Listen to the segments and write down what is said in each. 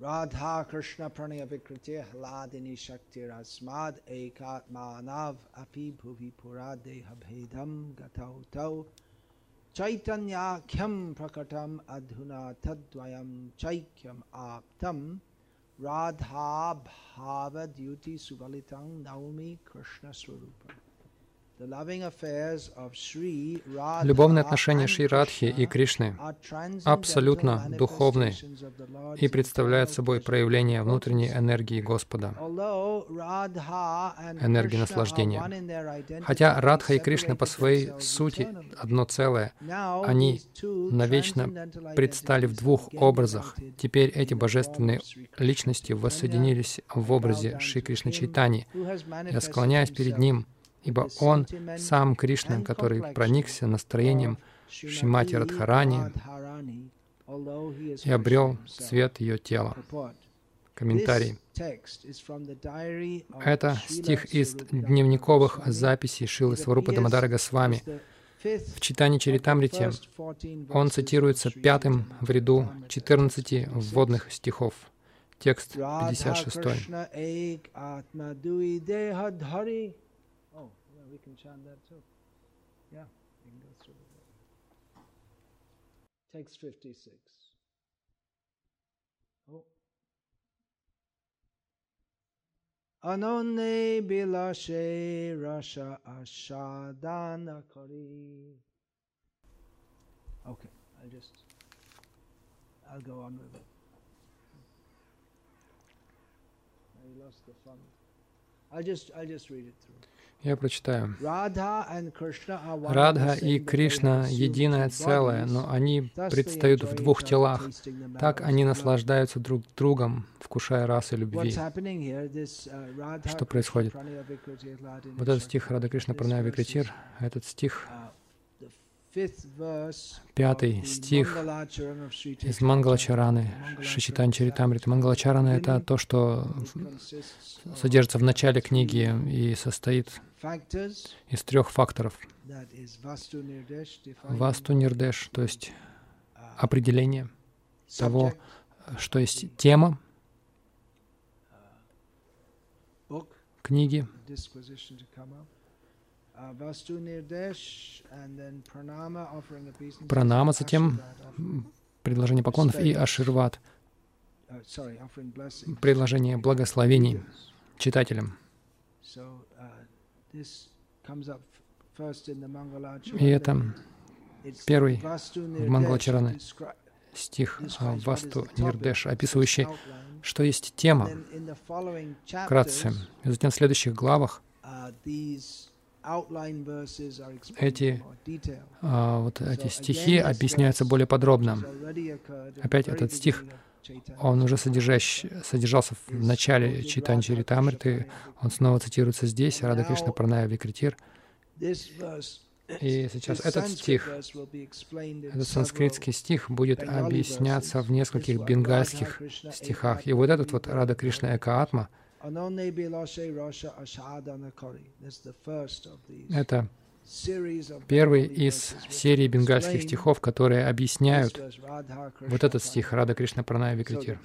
Radha Krishna Pranaya Vikritya Hladini Shakti Rasmad Ekat Manav Api Bhuvi Pura Deha Bhedam Gatau Tau Chaitanya Khyam Prakatam Adhuna Tadvayam Chaikyam Aptam Radha Bhava Dyuti Subalitang Naumi Krishna Svarupa. Любовные отношения Шри Радхи и Кришны абсолютно духовны и представляют собой проявление внутренней энергии Господа, энергии наслаждения. Хотя Радха и Кришна по своей сути одно целое, они навечно предстали в двух образах. Теперь эти божественные личности воссоединились в образе Шри Кришны Чайтани. Я склоняюсь перед Ним, ибо Он — сам Кришна, который проникся настроением Шримати Радхарани и обрел цвет ее тела. Комментарий. Это стих из дневниковых записей Шрилы Сварупы Дамодара Госвами. В Чайтанья Чаритамрите он цитируется 5-м в ряду 14 вводных стихов. Текст 56. We can chant that too. Yeah, we can go through with that. Text 56. Oh. Anone bilashe rasha ashadana kari. Okay, I'll go on with it. I lost the fun. I'll just read it through. Я прочитаю. Радха и Кришна — единое целое, но они предстают в двух телах. Так они наслаждаются друг другом, вкушая расы любви. Что происходит? Вот этот стих Радха Кришна Пранава Викритир, этот стих, 5-й стих из Мангалачараны, Шри Чайтанья Чаритамриты. Мангалачарана — это то, что содержится в начале книги и состоит из 3 факторов. Васту нирдеш, то есть определение того, что есть тема книги. Пранама, затем предложение поклонов и аширвад, предложение благословений читателям. И это 1-й в Мангалачаране стих Васту Нирдеш, описывающий, что есть тема, вкратце. И затем в следующих главах эти стихи объясняются более подробно. Опять этот стих, он уже содержался в начале Чайтанья Чаритамриты, он снова цитируется здесь, Радха Кришна Пранава Викритир. И сейчас этот стих, этот санскритский стих будет объясняться в нескольких бенгальских стихах. И вот этот вот Радха Кришна Эка Атма, это 1-й из серии бенгальских стихов, которые объясняют вот этот стих Радха Кришна Пранава Викритир.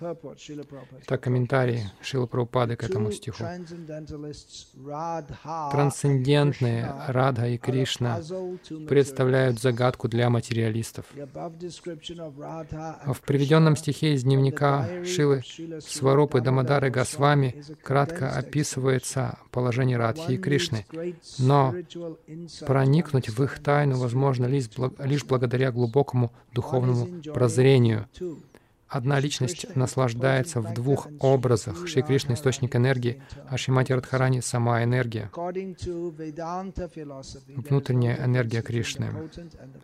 Итак, комментарии Шрилы Прабхупады к этому стиху. Трансцендентные Радха и Кришна представляют загадку для материалистов. В приведенном стихе из дневника Шрилы Сварупы Дамодары Госвами кратко описывается положение Радхи и Кришны, но проникнуть в их тайну возможно лишь благодаря глубокому духовному прозрению. Одна личность наслаждается в двух образах. Шри Кришна — источник энергии, а Шримати Радхарани — сама энергия, внутренняя энергия Кришны.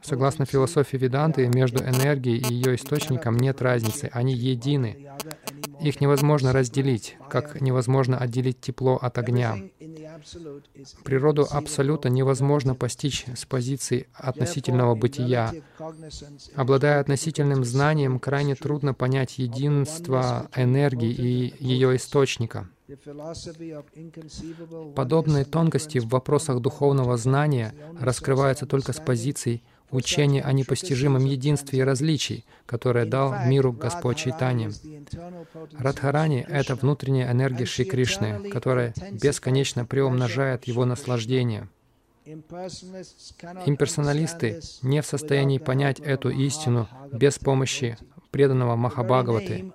Согласно философии Веданты, между энергией и ее источником нет разницы, они едины. Их невозможно разделить, как невозможно отделить тепло от огня. Природу Абсолюта невозможно постичь с позиции относительного бытия. Обладая относительным знанием, крайне трудно понять единство энергии и ее источника. Подобные тонкости в вопросах духовного знания раскрываются только с позиций учение о непостижимом единстве и различии, которое дал миру Господь Чайтанья. Радхарани — это внутренняя энергия Шри Кришны, которая бесконечно приумножает его наслаждение. Имперсоналисты не в состоянии понять эту истину без помощи преданного Махабхагаваты.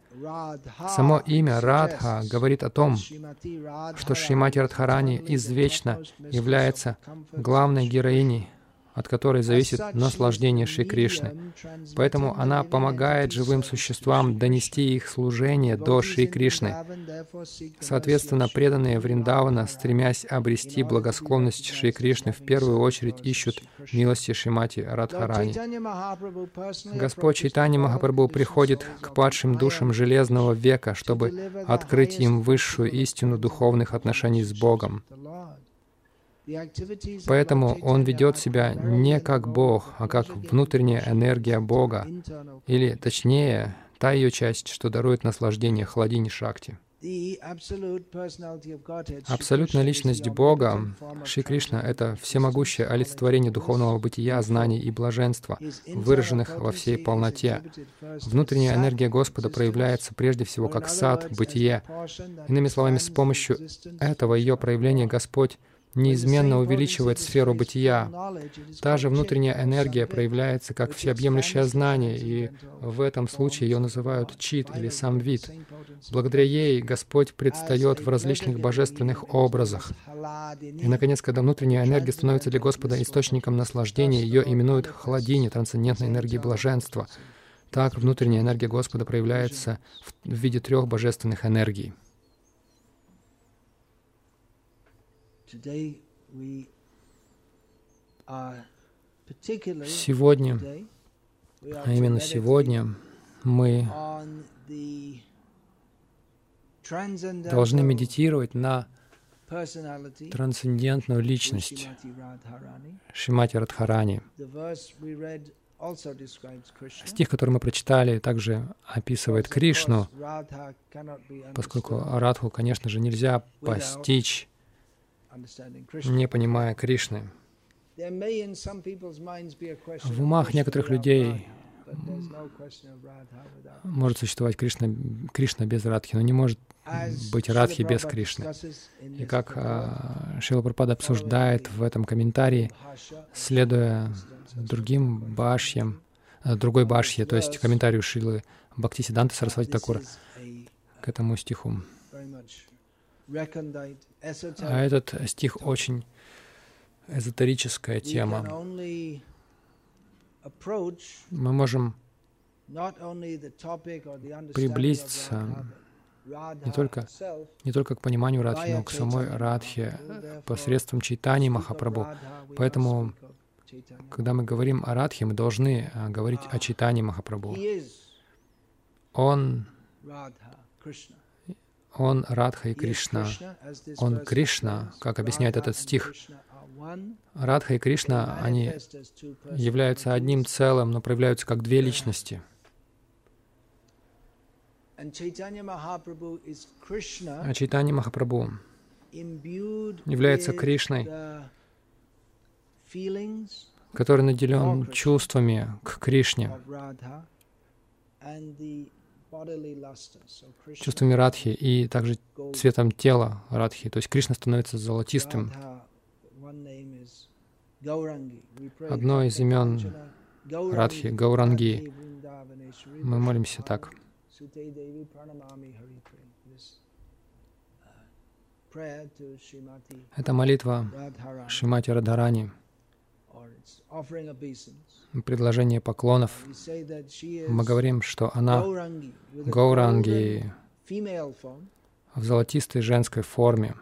Само имя Радха говорит о том, что Шримати Радхарани извечно является главной героиней, от которой зависит наслаждение Шри Кришны. Поэтому она помогает живым существам донести их служение до Шри Кришны. Соответственно, преданные Вриндавана, стремясь обрести благосклонность Шри Кришны, в первую очередь ищут милости Шримати Радхарани. Господь Чайтанья Махапрабху приходит к падшим душам Железного века, чтобы открыть им высшую истину духовных отношений с Богом. Поэтому он ведет себя не как Бог, а как внутренняя энергия Бога, или, точнее, та ее часть, что дарует наслаждение Хладини Шакти. Абсолютная личность Бога, Шри Кришна, — это всемогущее олицетворение духовного бытия, знаний и блаженства, выраженных во всей полноте. Внутренняя энергия Господа проявляется прежде всего как сад, бытие. Иными словами, с помощью этого ее проявления Господь неизменно увеличивает сферу бытия. Та же внутренняя энергия проявляется как всеобъемлющее знание, и в этом случае ее называют чит или самвит. Благодаря ей Господь предстает в различных божественных образах. И, наконец, когда внутренняя энергия становится для Господа источником наслаждения, ее именуют хладини, трансцендентной энергии блаженства. Так внутренняя энергия Господа проявляется в виде трех божественных энергий. Сегодня, а именно сегодня, мы должны медитировать на трансцендентную личность Шримати Радхарани. Стих, который мы прочитали, также описывает Кришну, поскольку Радху, конечно же, нельзя постичь, не понимая Кришны. В умах некоторых людей может существовать Кришна без Радхи, но не может быть Радхи без Кришны. И как Шрила Прабхупада обсуждает в этом комментарии, следуя другой башье, то есть комментарию Шрилы Бхактисиддханты Сарасвати Тхакура к этому стиху. А этот стих очень эзотерическая тема. Мы можем приблизиться не только к пониманию Радхи, но к самой Радхе посредством чайтаньи Махапрабху. Поэтому, когда мы говорим о Радхе, мы должны говорить о чайтаньи Махапрабху. Он Радха и Кришна. Он Кришна, как объясняет этот стих. Радха и Кришна, они являются одним целым, но проявляются как две личности. А Чайтанья Махапрабху является Кришной, который наделен чувствами к Кришне, чувствами Радхи и также цветом тела Радхи. То есть Кришна становится золотистым. Одно из имен Радхи — Гауранги. Мы молимся так. Это молитва Шримати Радхарани, предложение поклонов. Мы говорим, что она Гауранги в золотистой женской форме.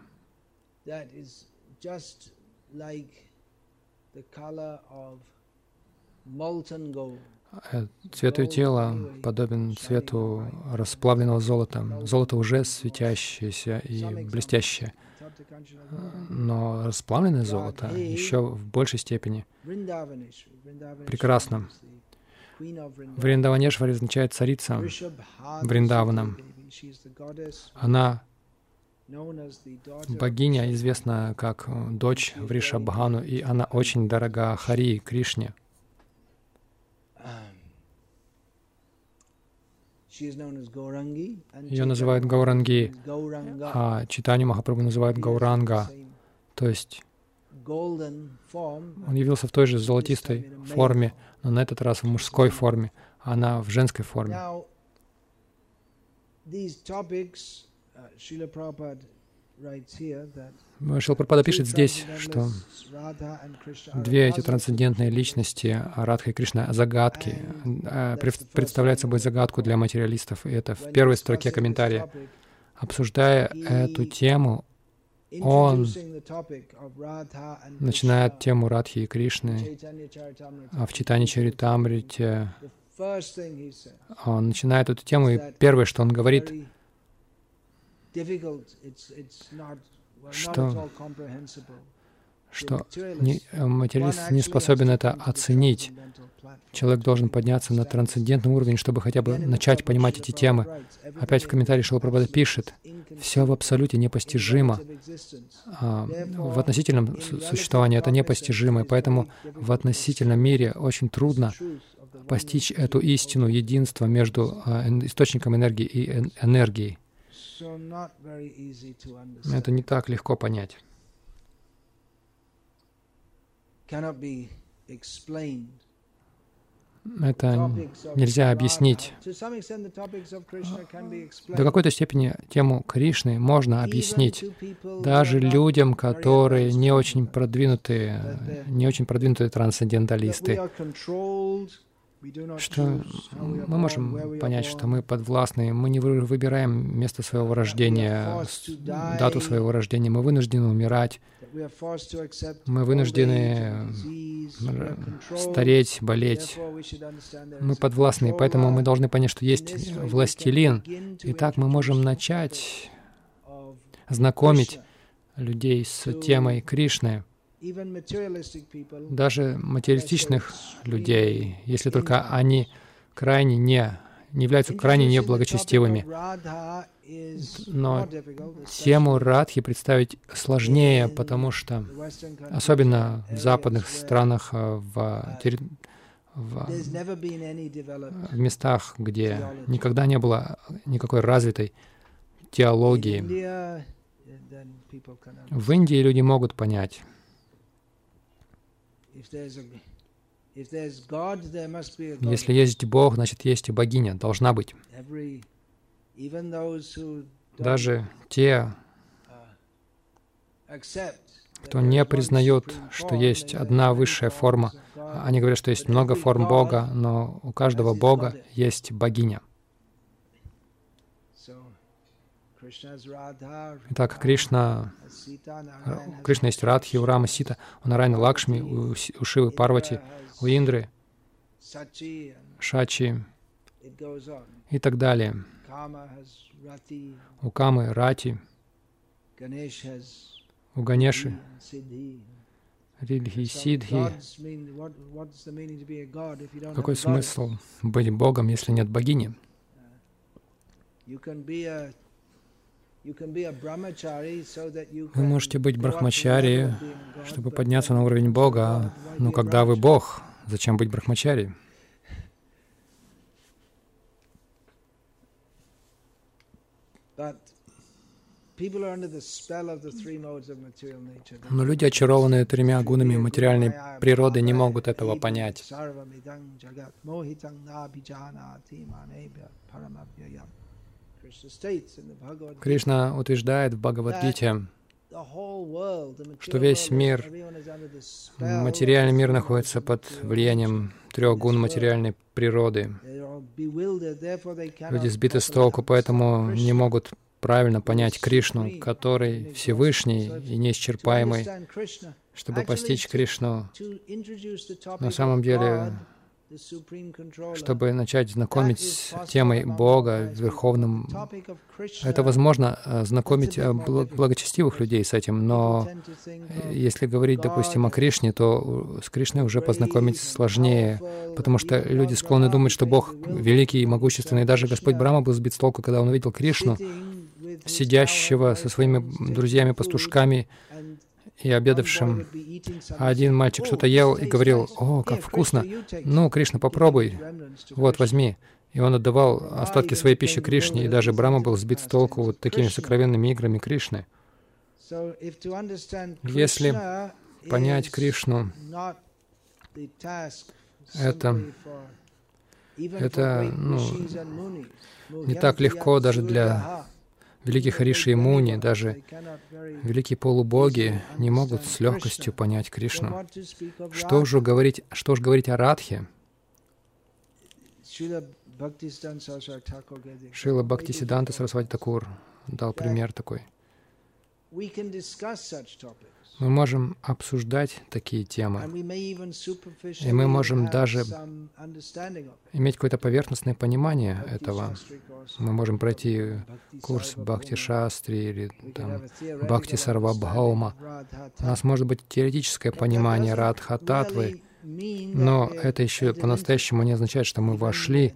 Цвет ее тела подобен цвету расплавленного золота. Золото уже светящееся и блестящее, но расплавленное золото еще в большей степени прекрасно. Вриндаванешвари означает царица Вриндавана. Она богиня, известна как дочь Вришабхану, и она очень дорога Хари, Кришне. Ее называют Гауранги, а Чайтанью Махапрабху называют Гауранга. То есть он явился в той же золотистой форме, но на этот раз в мужской форме, а она в женской форме. Шрила Прабхупада пишет здесь, что две эти трансцендентные личности, Радха и Кришна, загадки, представляют собой загадку для материалистов. И это в первой строке комментария. Обсуждая эту тему, он начинает тему Радхи и Кришны, а в Чайтанья Чаритамрите он начинает эту тему, и первое, что он говорит, что материалист не способен это оценить. Человек должен подняться на трансцендентный уровень, чтобы хотя бы начать понимать эти темы. Опять в комментарии Шрила Прабхупада пишет, «Все в абсолюте непостижимо». В относительном существовании это непостижимо, и поэтому в относительном мире очень трудно постичь эту истину, единство между источником энергии и энергией. Это не так легко понять. Это нельзя объяснить. До какой-то степени тему Кришны можно объяснить. Даже людям, которые не очень продвинутые трансценденталисты. Что мы можем понять, что мы подвластны, мы не выбираем место своего рождения, дату своего рождения, мы вынуждены умирать, мы вынуждены стареть, болеть, мы подвластны, поэтому мы должны понять, что есть властелин. И так мы можем начать знакомить людей с темой Кришны. Даже материалистичных людей, если только они крайне не являются крайне неблагочестивыми. Но тему Радхи представить сложнее, потому что, особенно в западных странах, в местах, где никогда не было никакой развитой теологии, в Индии люди могут понять. Если есть Бог, значит, есть и богиня, должна быть. Даже те, кто не признает, что есть одна высшая форма, они говорят, что есть много форм Бога, но у каждого Бога есть богиня. Итак, Кришна есть Радхи, у Рама Сита, у Нараяны Лакшми, у Шивы Парвати, у Индры, Шачи и так далее. У Камы Рати, у Ганеши, Ридхи, Сидхи. Какой смысл быть Богом, если нет богини? Вы можете быть брахмачари, чтобы подняться на уровень Бога, но когда вы Бог, зачем быть брахмачари? Но люди, очарованные тремя гунами материальной природы, не могут этого понять. Кришна утверждает в Бхагавад-гите, что весь мир, материальный мир, находится под влиянием трех гун материальной природы. Люди сбиты с толку, поэтому не могут правильно понять Кришну, который Всевышний и неисчерпаемый. Чтобы постичь Кришну, на самом деле, чтобы начать знакомить с темой Бога, Верховным. Это возможно знакомить благочестивых людей с этим, но если говорить, допустим, о Кришне, то с Кришной уже познакомить сложнее, потому что люди склонны думать, что Бог великий и могущественный. И даже Господь Брахма был сбит с толку, когда он увидел Кришну, сидящего со своими друзьями-пастушками, и обедавшим. Один мальчик что-то ел и говорил: «О, как вкусно! Ну, Кришна, попробуй! Вот, возьми!» И он отдавал остатки своей пищи Кришне, и даже Брахма был сбит с толку вот такими сокровенными играми Кришны. Если понять Кришну, это не так легко даже для великих риши и муни, даже великие полубоги не могут с легкостью понять Кришну. Что же говорить о Радхе? Шрила Бхактисиддханта Сарасвати Тхакур дал пример такой. Мы можем обсуждать такие темы, и мы можем даже иметь какое-то поверхностное понимание этого. Мы можем пройти курс Бхакти-шастри или Бхакти-сарвабхаума. У нас может быть теоретическое понимание Радха-татвы, но это еще по-настоящему не означает, что мы вошли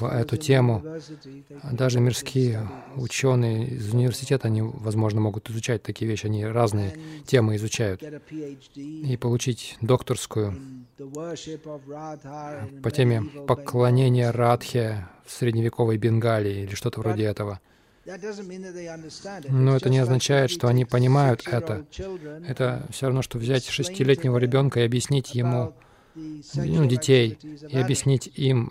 в эту тему. Даже мирские ученые из университета, они, возможно, могут изучать такие вещи, они разные темы изучают. И получить докторскую по теме поклонения Радхе в средневековой Бенгалии или что-то вроде этого. Но это не означает, что они понимают это. Это все равно, что взять 6-летнего ребенка и объяснить ему, детей, и объяснить им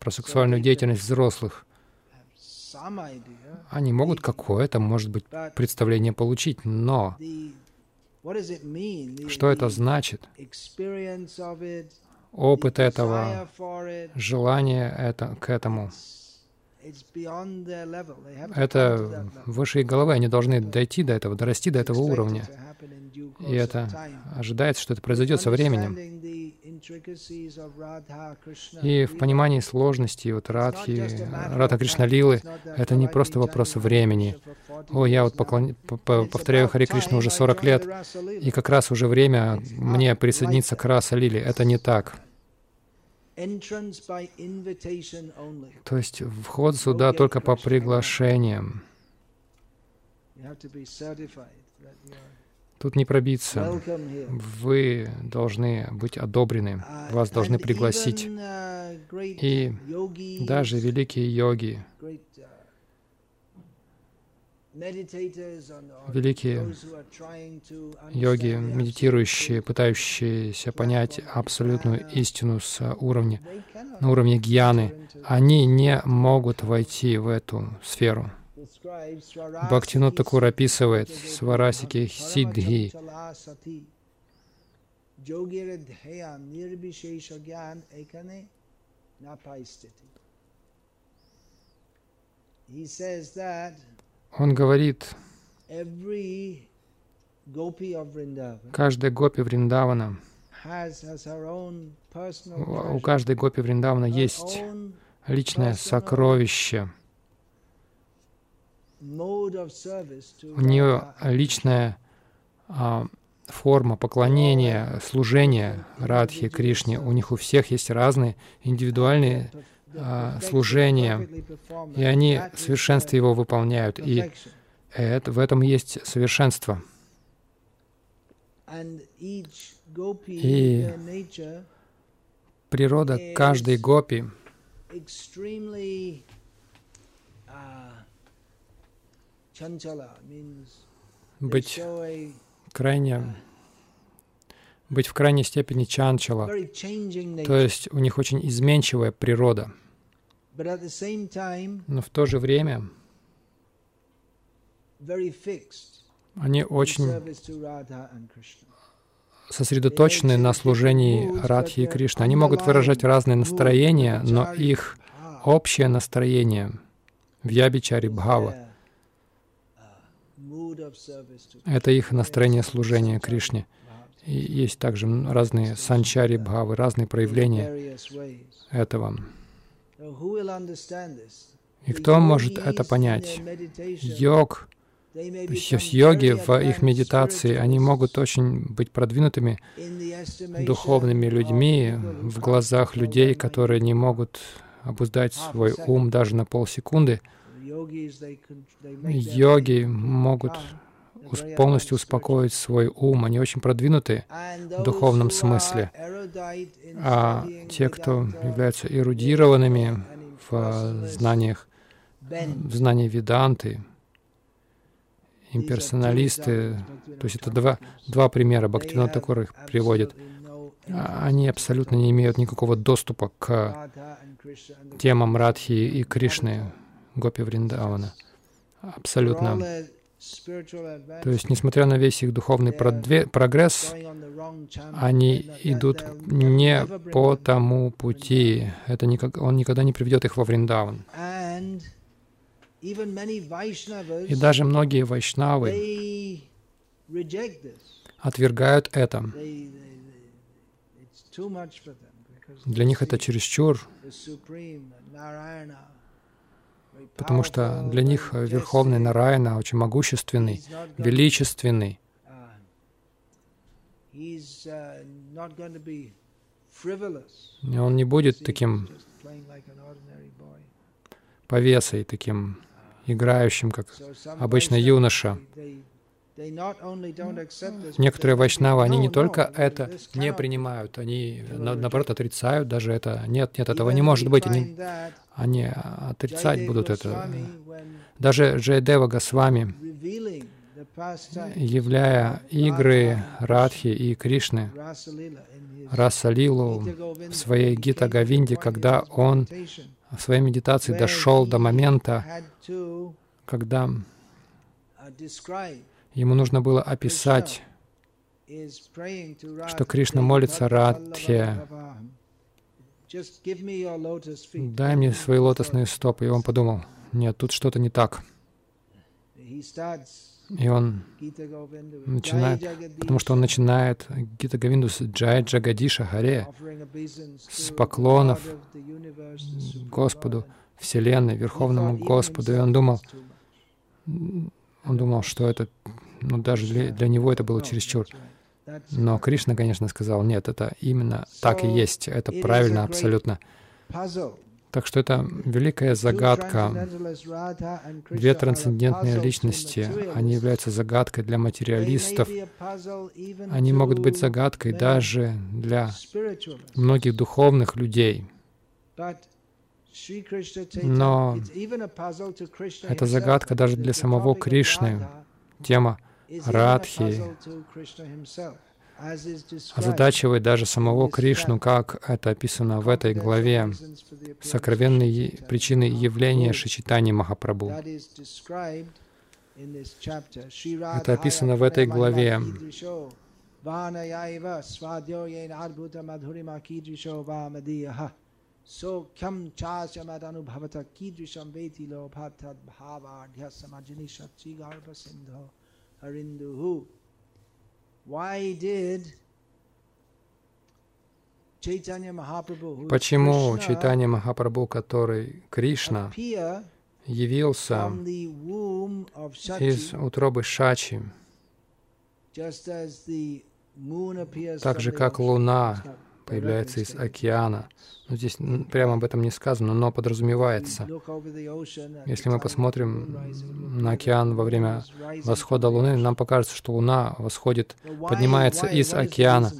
про сексуальную деятельность взрослых. Они могут какое-то, может быть, представление получить, но что это значит? Опыт этого, желание к этому. Это выше их головы, они должны дойти до этого, дорасти до этого уровня. И это ожидается, что это произойдет со временем. И в понимании сложности вот Радха Кришна Лилы, это не просто вопрос времени. О, я вот повторяю Хари Кришну уже 40 лет, и как раз уже время мне присоединиться к Раса Лиле. Это не так. То есть вход сюда только по приглашениям. Тут не пробиться. Вы должны быть одобрены, вас должны пригласить. И даже великие йоги, медитирующие, пытающиеся понять абсолютную истину на уровне гьяны, они не могут войти в эту сферу. Бхактивинода Тхакур описывает сварасики сиддхи. Он говорит, каждая гопи Вриндавана, у каждой гопи Вриндавана есть личное сокровище, у нее личная форма поклонения, служения Радхе, Кришне. У них у всех есть разные индивидуальные служения, и они в совершенстве его выполняют, и в этом есть совершенство. И природа каждой гопи быть в крайней степени чанчала, то есть у них очень изменчивая природа. Но в то же время они очень сосредоточены на служении Радхи и Кришне. Они могут выражать разные настроения, но их общее настроение в Вьябичари Бхава — это их настроение служения Кришне. И есть также разные санчари бхавы, разные проявления этого. И кто может это понять? Йоги в их медитации, они могут очень быть продвинутыми духовными людьми в глазах людей, которые не могут обуздать свой ум даже на полсекунды. Йоги могут полностью успокоить свой ум. Они очень продвинуты в духовном смысле. А те, кто являются эрудированными в знаниях, в знании Веданты, имперсоналисты, то есть это два примера, Бхактивинода Тхакур их приводит, они абсолютно не имеют никакого доступа к темам Радхи и Кришны, гопи Вриндавана. Абсолютно. То есть, несмотря на весь их духовный прогресс, они идут не по тому пути. Это он никогда не приведет их во Вриндаван. И даже многие вайшнавы отвергают это. Для них это чересчур, потому что для них Верховный Нараяна очень могущественный, величественный. И он не будет таким повесой, таким играющим, как обычно юноша. Некоторые вайшнавы, они не только это не принимают, они, наоборот, отрицают даже это. Нет, нет, этого не может быть. Они отрицать будут это. Даже Джайадева Госвами, являя игры Радхи и Кришны, Расалилу в своей Гита Говинде, когда он в своей медитации дошел до момента, когда ему нужно было описать, что Кришна молится Радхе. «Дай мне свои лотосные стопы». И он подумал, нет, тут что-то не так. И он начинает, потому что он начинает Гита Говинду с «Джай Джагадиша Харе», с поклонов Господу, Вселенной, Верховному Господу. И он думал, что это, ну, даже для него это было чересчур. Но Кришна, конечно, сказал, нет, это именно так и есть, это правильно абсолютно. Так что это великая загадка. Две трансцендентные личности, они являются загадкой для материалистов. Они могут быть загадкой даже для многих духовных людей. Но это загадка даже для самого Кришны. Тема Радхи озадачивает даже самого Кришну, как это описано в этой главе, сокровенные причины явления Шри Чайтанья Махапрабху. Это описано в этой главе. Почему Чайтанья Махапрабху, который Кришна, явился из утробы Шачи, так же, как луна появляется из океана? Ну, здесь прямо об этом не сказано, но подразумевается. Если мы посмотрим на океан во время восхода Луны, нам покажется, что Луна восходит, поднимается из океана.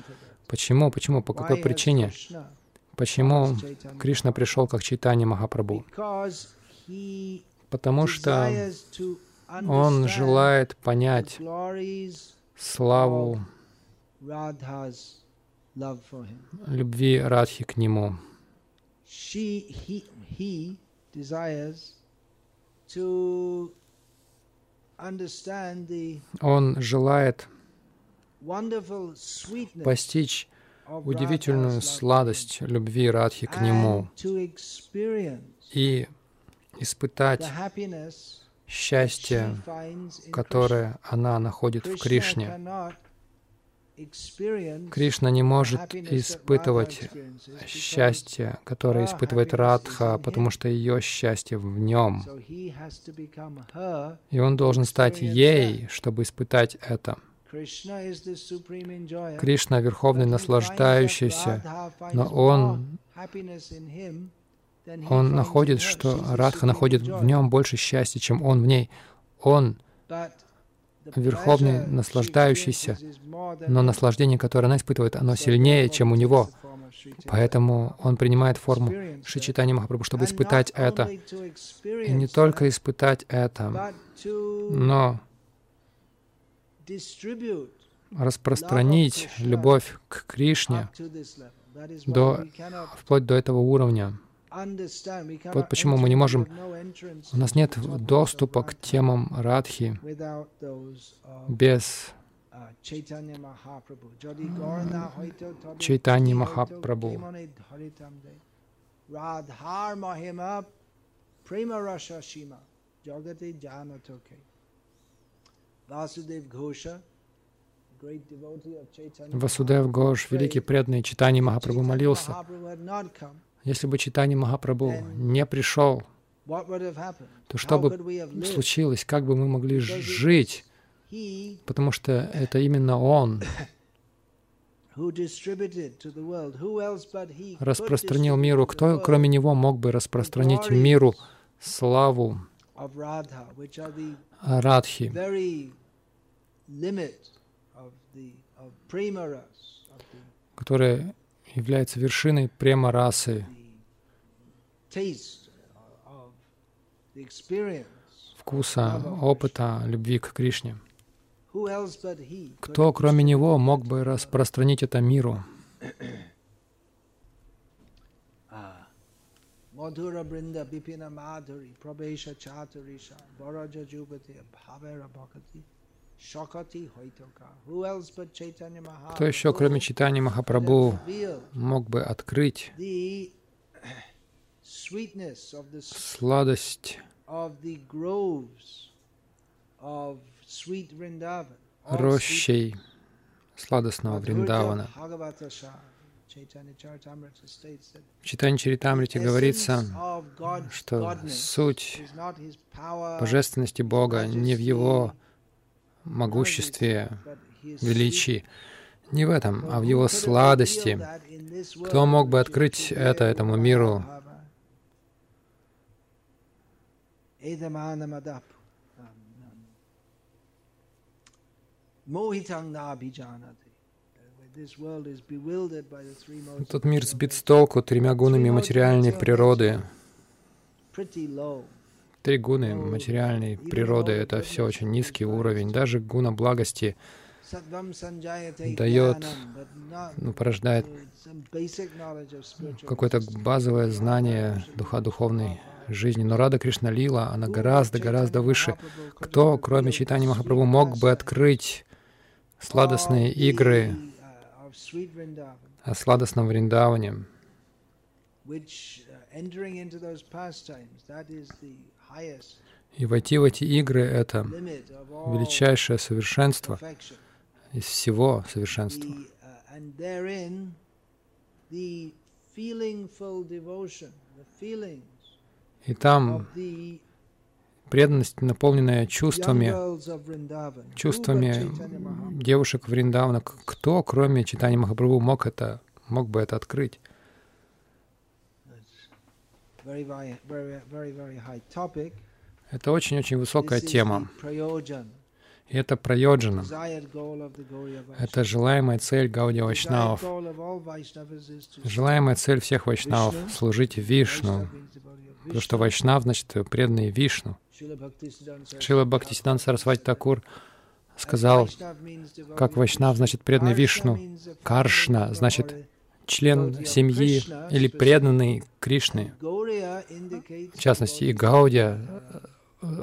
Почему? Почему? По какой причине? Почему Кришна пришел как Чайтанья Махапрабху? Потому что он желает понять славу любви Радхи к нему. Он желает постичь удивительную сладость любви Радхи к нему и испытать счастье, которое она находит в Кришне. Кришна не может испытывать счастье, которое испытывает Радха, потому что ее счастье в нем. И он должен стать ей, чтобы испытать это. Кришна — Верховный Наслаждающийся, но он находит, что Радха находит в нем больше счастья, чем он в ней. Он Верховный, наслаждающийся, но наслаждение, которое она испытывает, оно сильнее, чем у него. Поэтому он принимает форму Шри Чайтанья Махапрабху, чтобы испытать это. И не только испытать это, но распространить любовь к Кришне вплоть до этого уровня. Вот почему мы не можем... У нас нет доступа к темам Радхи без Чайтаньи Махапрабху. Васудев Гhosh, великий преданный Чайтаньи Махапрабху, молился. Если бы Чайтанья Махапрабху не пришел, то что бы случилось? Как бы мы могли жить? Потому что это именно он распространил миру. Кто, кроме него, мог бы распространить миру славу Радхи, которая является вершиной Према Расы, вкуса, опыта, любви к Кришне? Кто, кроме него, мог бы распространить это миру? Кто еще, кроме Чайтаньи Махапрабху, мог бы открыть сладость рощей сладостного Вриндавана? В Чайтанья Чаритамрите говорится, что суть божественности Бога не в его могуществе, величии, не в этом, а в его сладости. Кто мог бы открыть это этому миру? Этот мир сбит с толку тремя гунами материальной природы. Три гуны материальной природы — это все очень низкий уровень. Даже гуна благости дает, порождает какое-то базовое знание духовной жизни. Но Рада Кришна Лила, она гораздо выше. Кто, кроме Чайтаньи Махапрабху, мог бы открыть сладостные игры о сладостном Вриндаване? И войти в эти игры — это величайшее совершенство из всего совершенства. И там преданность, наполненная чувствами девушек Вриндавана. Кто, кроме Чайтаньи Махапрабху, мог бы это открыть? Это очень-очень высокая тема. И это прайоджана. Это желаемая цель Гаудия Вайшнавов. Желаемая цель всех вайшнавов — служить Вишну. Потому что вайшнав — значит преданный Вишну. Шрила Бхактисиддханта Сарасвати Тхакур сказал, как вайшнав — значит преданный Вишну. Каршна — значит член семьи или преданный Кришны. В частности, и Гаудия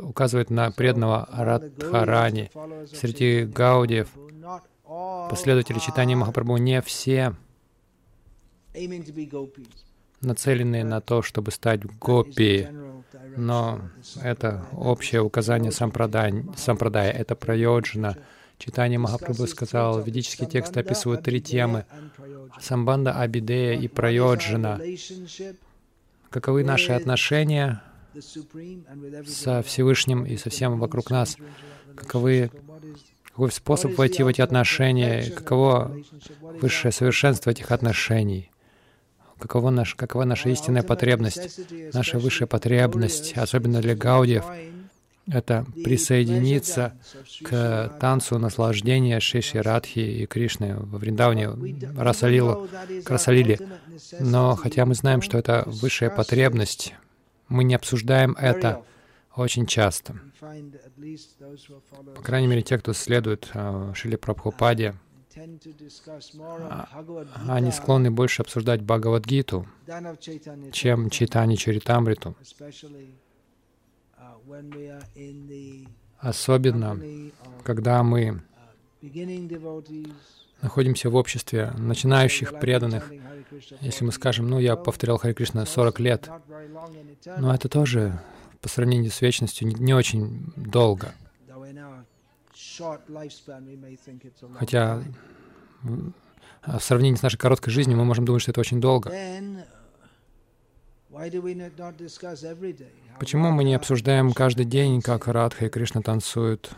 указывает на преданного Радхарани. Среди Гаудиев, последователи Чайтаньи Махапрабху, не все нацелены на то, чтобы стать гопи, но это общее указание сампрадая, это прайоджана. Чайтанья Махапрабху сказал, ведические тексты описывают три темы: самбанда, абидея и прайоджана. Каковы наши отношения со Всевышним и со всем вокруг нас? Какой способ войти в эти отношения? Каково высшее совершенство этих отношений? Какова наша истинная потребность, наша высшая потребность, особенно для Гаудиев? это присоединиться к танцу наслаждения Шиши, Радхи и Кришны во Вриндаване, Расалиле. Но хотя мы знаем, что это высшая потребность, мы не обсуждаем это очень часто. По крайней мере, те, кто следует Шриле Прабхупаде, они склонны больше обсуждать Бхагавад-гиту, чем Чайтанья Чаритамриту. Особенно, когда мы находимся в обществе начинающих преданных. Если мы скажем, ну, я повторял Харе Кришна 40 лет, но это тоже по сравнению с вечностью не очень долго. Хотя в сравнении с нашей короткой жизнью мы можем думать, что это очень долго. Почему мы не обсуждаем каждый день, как Радха и Кришна танцуют,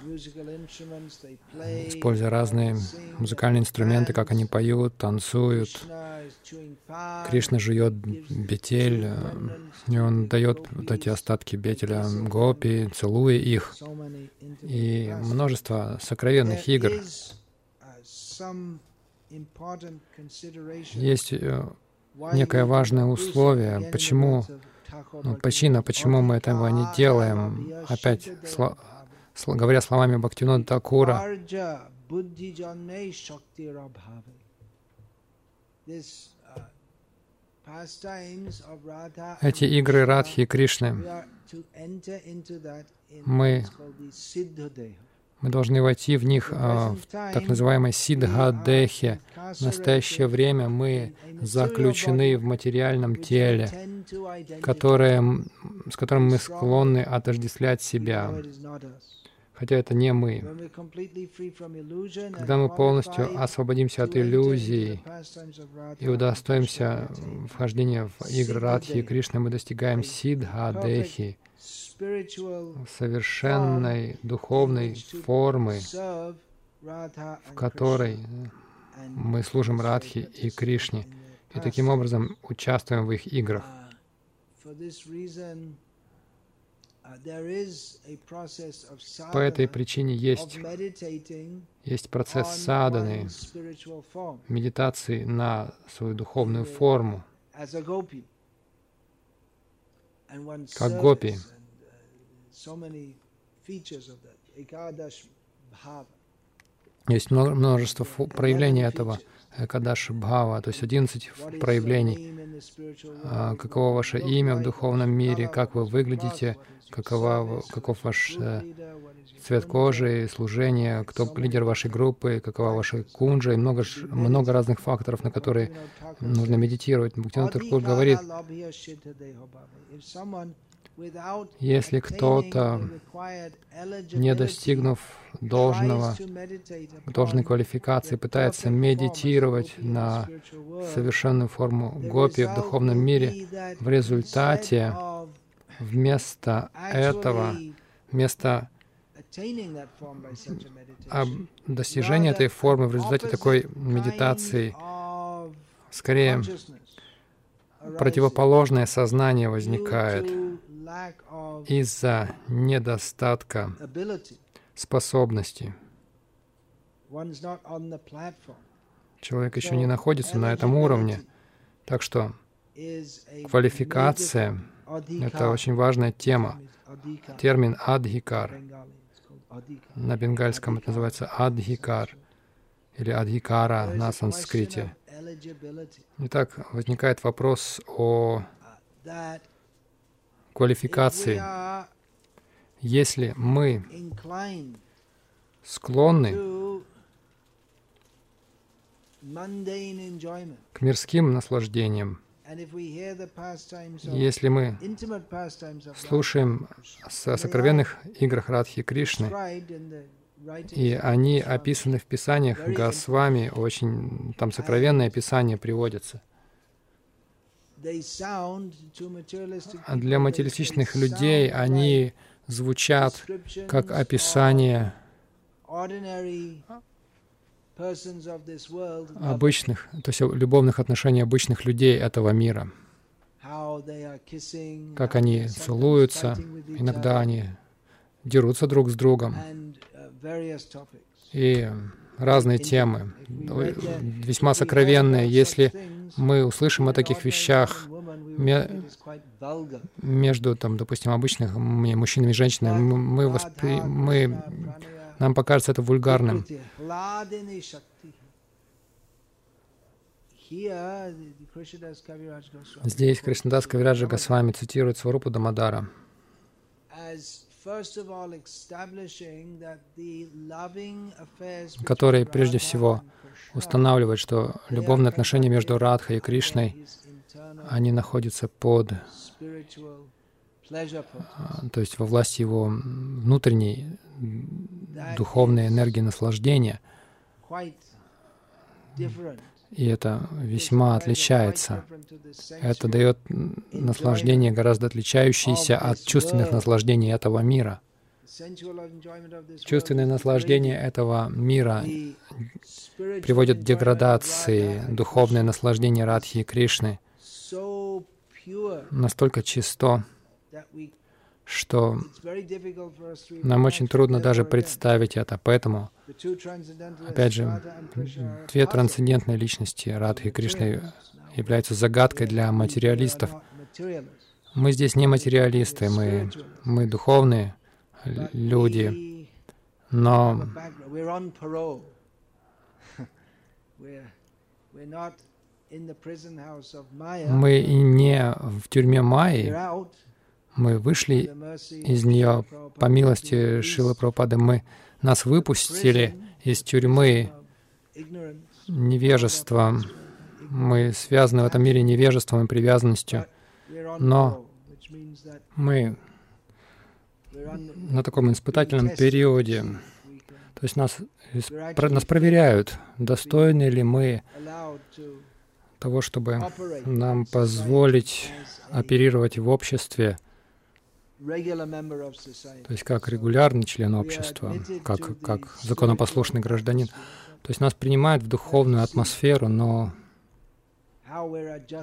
используя разные музыкальные инструменты, как они поют, танцуют? Кришна жует бетель, и он дает вот эти остатки бетеля гопи, целуя их, и множество сокровенных игр. Есть некое важное условие, почему, причина, почему мы этого не делаем. Опять, говоря словами Бхактивинода Такура, эти игры Радхи и Кришны, мы должны войти в них в так называемой Сидха Дехе. В настоящее время мы заключены в материальном теле, с которым мы склонны отождествлять себя, хотя это не мы. Когда мы полностью освободимся от иллюзий и удостоимся вхождения в игры Радхи и Кришны, мы достигаем Сидха Дехи, совершенной духовной формы, в которой мы служим Радхе и Кришне, и таким образом участвуем в их играх. По этой причине есть процесс садханы, медитации на свою духовную форму, как гопи. Есть множество проявлений этого Экадаш Бхава, то есть 11 проявлений. Каково ваше имя в духовном мире, как вы выглядите, каков ваш цвет кожи, служение, кто лидер вашей группы, какова ваша кунджа, и много разных факторов, на которые нужно медитировать. Бхактивинода Такур говорит, если кто-то, не достигнув должной квалификации, пытается медитировать на совершенную форму гопи в духовном мире, в результате, вместо этого, вместо достижения этой формы, в результате такой медитации, скорее, противоположное сознание возникает из-за недостатка способности. Человек еще не находится на этом уровне. Так что квалификация — это очень важная тема. Термин «адхикар». На бенгальском это называется «адхикар» или «адхикара» на санскрите. Итак, возникает вопрос о квалификации. Если мы склонны к мирским наслаждениям, если мы слушаем о сокровенных играх Радхи и Кришны, и они описаны в писаниях Госвами, очень там сокровенное писание приводится. Для материалистичных людей они звучат как описание обычных, то есть любовных отношений обычных людей этого мира. Как они целуются, иногда они дерутся друг с другом. И разные темы, весьма сокровенные. Если мы услышим о таких вещах между, там, допустим, обычными мужчинами и женщинами, нам покажется это вульгарным. Здесь Кришнадас Кавираджа Госвами цитирует Сварупу Дамодара. Который прежде всего устанавливает, что любовные отношения между Радхой и Кришной, они находятся то есть во власти его внутренней духовной энергии наслаждения. И это весьма отличается. Это дает наслаждение, гораздо отличающееся от чувственных наслаждений этого мира. Чувственные наслаждения этого мира приводят к деградации, духовное наслаждение Радхи и Кришны настолько чисто, что нам очень трудно даже представить это. Поэтому, опять же, две трансцендентные личности, Радха и Кришна, являются загадкой для материалистов. Мы здесь не материалисты, мы духовные люди, но мы и не в тюрьме Майи. Мы вышли из нее по милости Шрилы Прабхупады. Нас выпустили из тюрьмы невежества. Мы связаны в этом мире невежеством и привязанностью. Но мы на таком испытательном периоде. То есть нас проверяют, достойны ли мы того, чтобы нам позволить оперировать в обществе, то есть как регулярный член общества, как законопослушный гражданин. То есть нас принимают в духовную атмосферу, но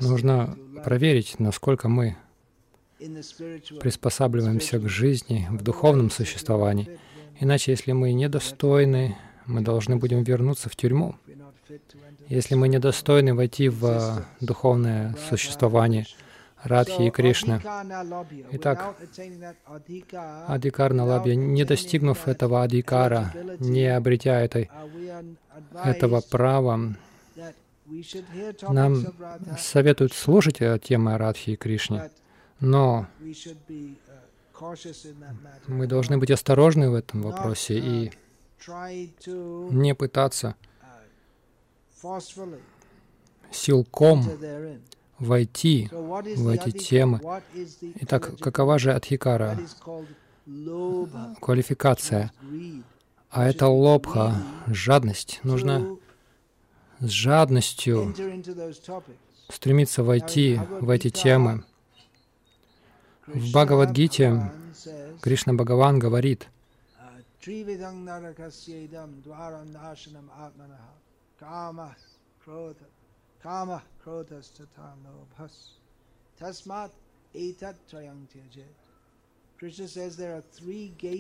нужно проверить, насколько мы приспосабливаемся к жизни в духовном существовании. Иначе, если мы недостойны, мы должны будем вернуться в тюрьму. Если мы недостойны войти в духовное существование Радхи и Кришны. Итак, Адхикарна Лабья, не достигнув этого Адхикара, не обретя этого права, нам советуют слушать темы Радхи и Кришны, но мы должны быть осторожны в этом вопросе и не пытаться силком войти в эти темы. Итак, какова же Адхикара? Квалификация. А это лобха, жадность. Нужно с жадностью стремиться войти в эти темы. В Бхагавад-гите Кришна Бхагаван говорит: Kama krotas tatano bhas. Tasmat etat trayantyajay.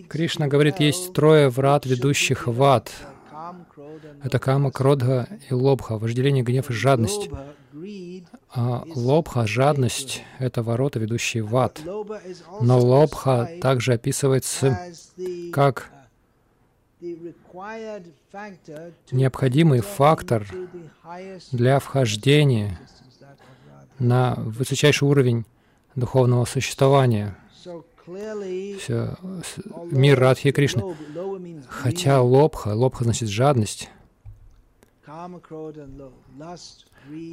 Кришна говорит, есть трое врат, ведущих в ад. Это кама, кродха и лобха, вожделение, гнев и жадность. А лобха, жадность — это ворота, ведущие в ад. Но лобха также описывается как необходимый фактор для вхождения на высочайший уровень духовного существования. Все, мир Радхи и Кришны. Хотя лобха значит жадность,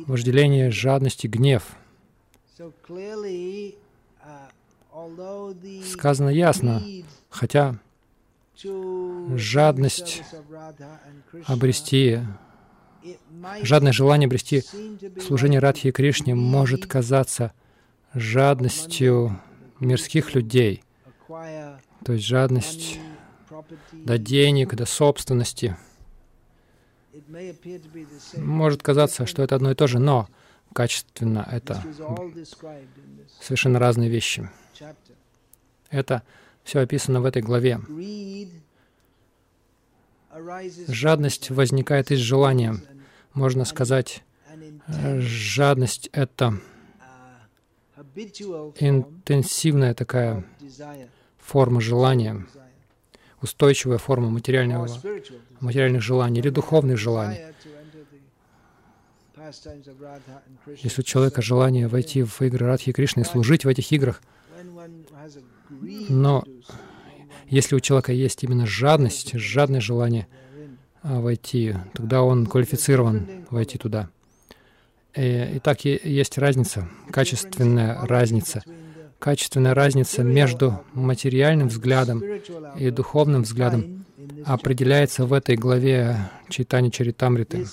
вожделение, жадность и гнев. Сказано ясно, хотя жадное желание обрести служение Радхи и Кришне может казаться жадностью мирских людей, то есть жадность до денег, до собственности. Может казаться, что это одно и то же, но качественно это совершенно разные вещи. Это Все описано в этой главе. Жадность возникает из желания. Можно сказать, жадность — это интенсивная такая форма желания, устойчивая форма материальных желаний или духовных желаний. Если у человека желание войти в игры Радхи и Кришны и служить в этих играх, но если у человека есть именно жадность, жадное желание войти, тогда он квалифицирован войти туда. И так и есть разница, качественная разница. Качественная разница между материальным взглядом и духовным взглядом определяется в этой главе Чайтанья Чаритамриты.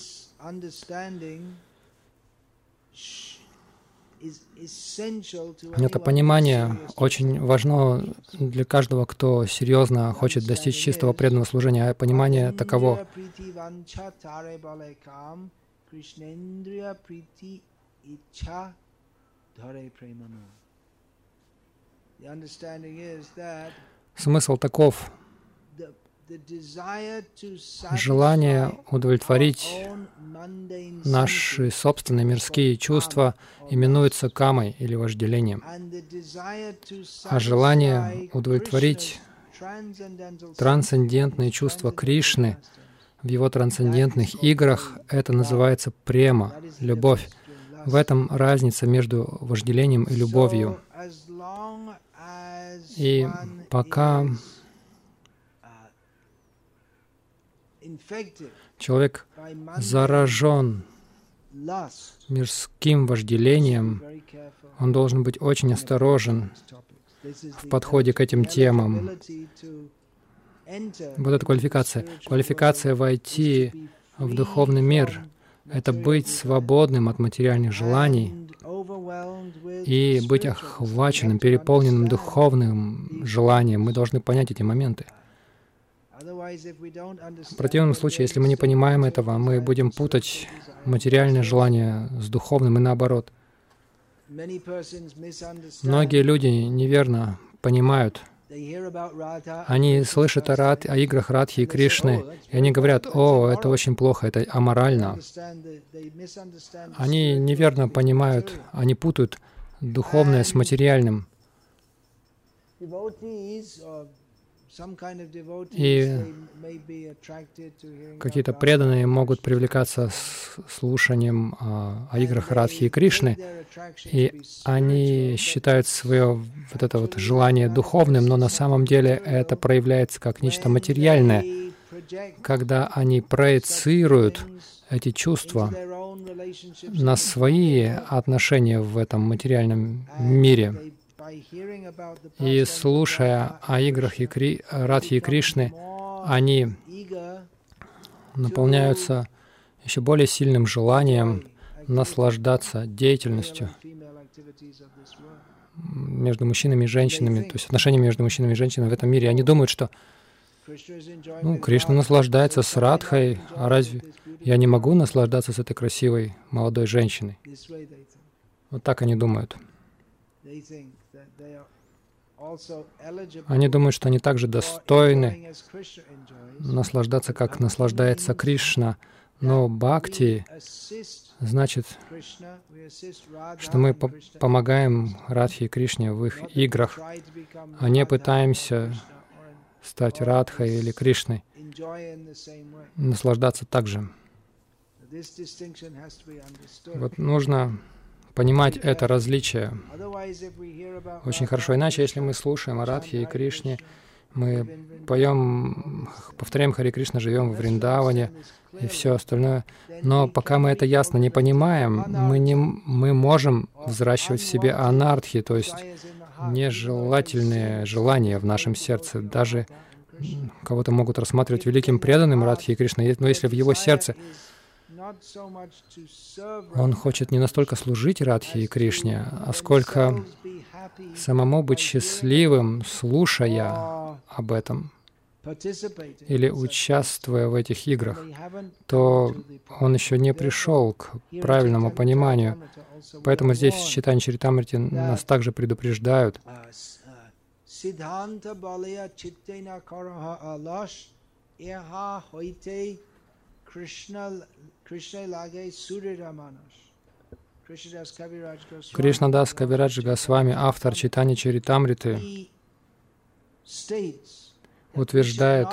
Это понимание очень важно для каждого, кто серьезно хочет достичь чистого преданного служения, а понимание таково. Смысл таков. Желание удовлетворить наши собственные мирские чувства именуется камой или вожделением. А желание удовлетворить трансцендентные чувства Кришны в его трансцендентных играх, это называется према, любовь. В этом разница между вожделением и любовью. И пока человек заражен мирским вожделением, он должен быть очень осторожен в подходе к этим темам. Вот эта квалификация. Квалификация войти в духовный мир — это быть свободным от материальных желаний и быть охваченным, переполненным духовным желанием. Мы должны понять эти моменты. В противном случае, если мы не понимаем этого, мы будем путать материальное желание с духовным и наоборот. Многие люди неверно понимают. Они слышат о играх Радхи и Кришны, и они говорят: «О, это очень плохо, это аморально». Они неверно понимают, они путают духовное с материальным. И какие-то преданные могут привлекаться слушанием о играх Радхи и Кришны, и они считают свое вот это вот желание духовным, но на самом деле это проявляется как нечто материальное, когда они проецируют эти чувства на свои отношения в этом материальном мире. И слушая о играх Радхи и Кришны, они наполняются еще более сильным желанием наслаждаться деятельностью между мужчинами и женщинами, то есть отношениями между мужчинами и женщинами в этом мире. Они думают, что Кришна наслаждается с Радхой, а разве я не могу наслаждаться с этой красивой молодой женщиной? Вот так они думают. Они думают, что они также достойны наслаждаться, как наслаждается Кришна. Но бхакти значит, что мы помогаем Радхе и Кришне в их играх, а не пытаемся стать Радхой или Кришной, наслаждаться так же. Вот нужно понимать это различие очень хорошо. Иначе, если мы слушаем о Радхе и Кришне, мы поем, повторяем Хари Кришна, живем в Вриндаване и все остальное. Но пока мы это ясно не понимаем, мы можем взращивать в себе анардхи, то есть нежелательные желания в нашем сердце. Даже кого-то могут рассматривать великим преданным Радхе и Кришне, но если в его сердце он хочет не настолько служить Радхе и Кришне, а сколько самому быть счастливым, слушая об этом или участвуя в этих играх, то он еще не пришел к правильному пониманию. Поэтому здесь в Чайтанья Чаритамрите нас также предупреждают, Siddhanta balaya chittena karaha alash eha hoite Krishna lage suriramanas. Кришна Дас Кавирадж Госвами, автор Чайтанья Чаритамриты, утверждает,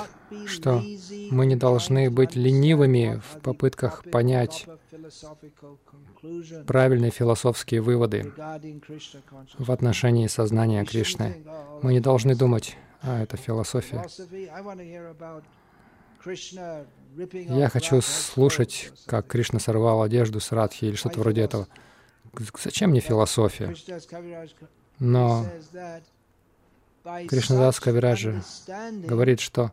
что мы не должны быть ленивыми в попытках понять правильные философские выводы в отношении сознания Кришны. Мы не должны думать, это философия. Я хочу слушать, как Кришна сорвал одежду с Радхи или что-то вроде этого. Зачем мне философия? Но Кришнадас Кавираджа говорит, что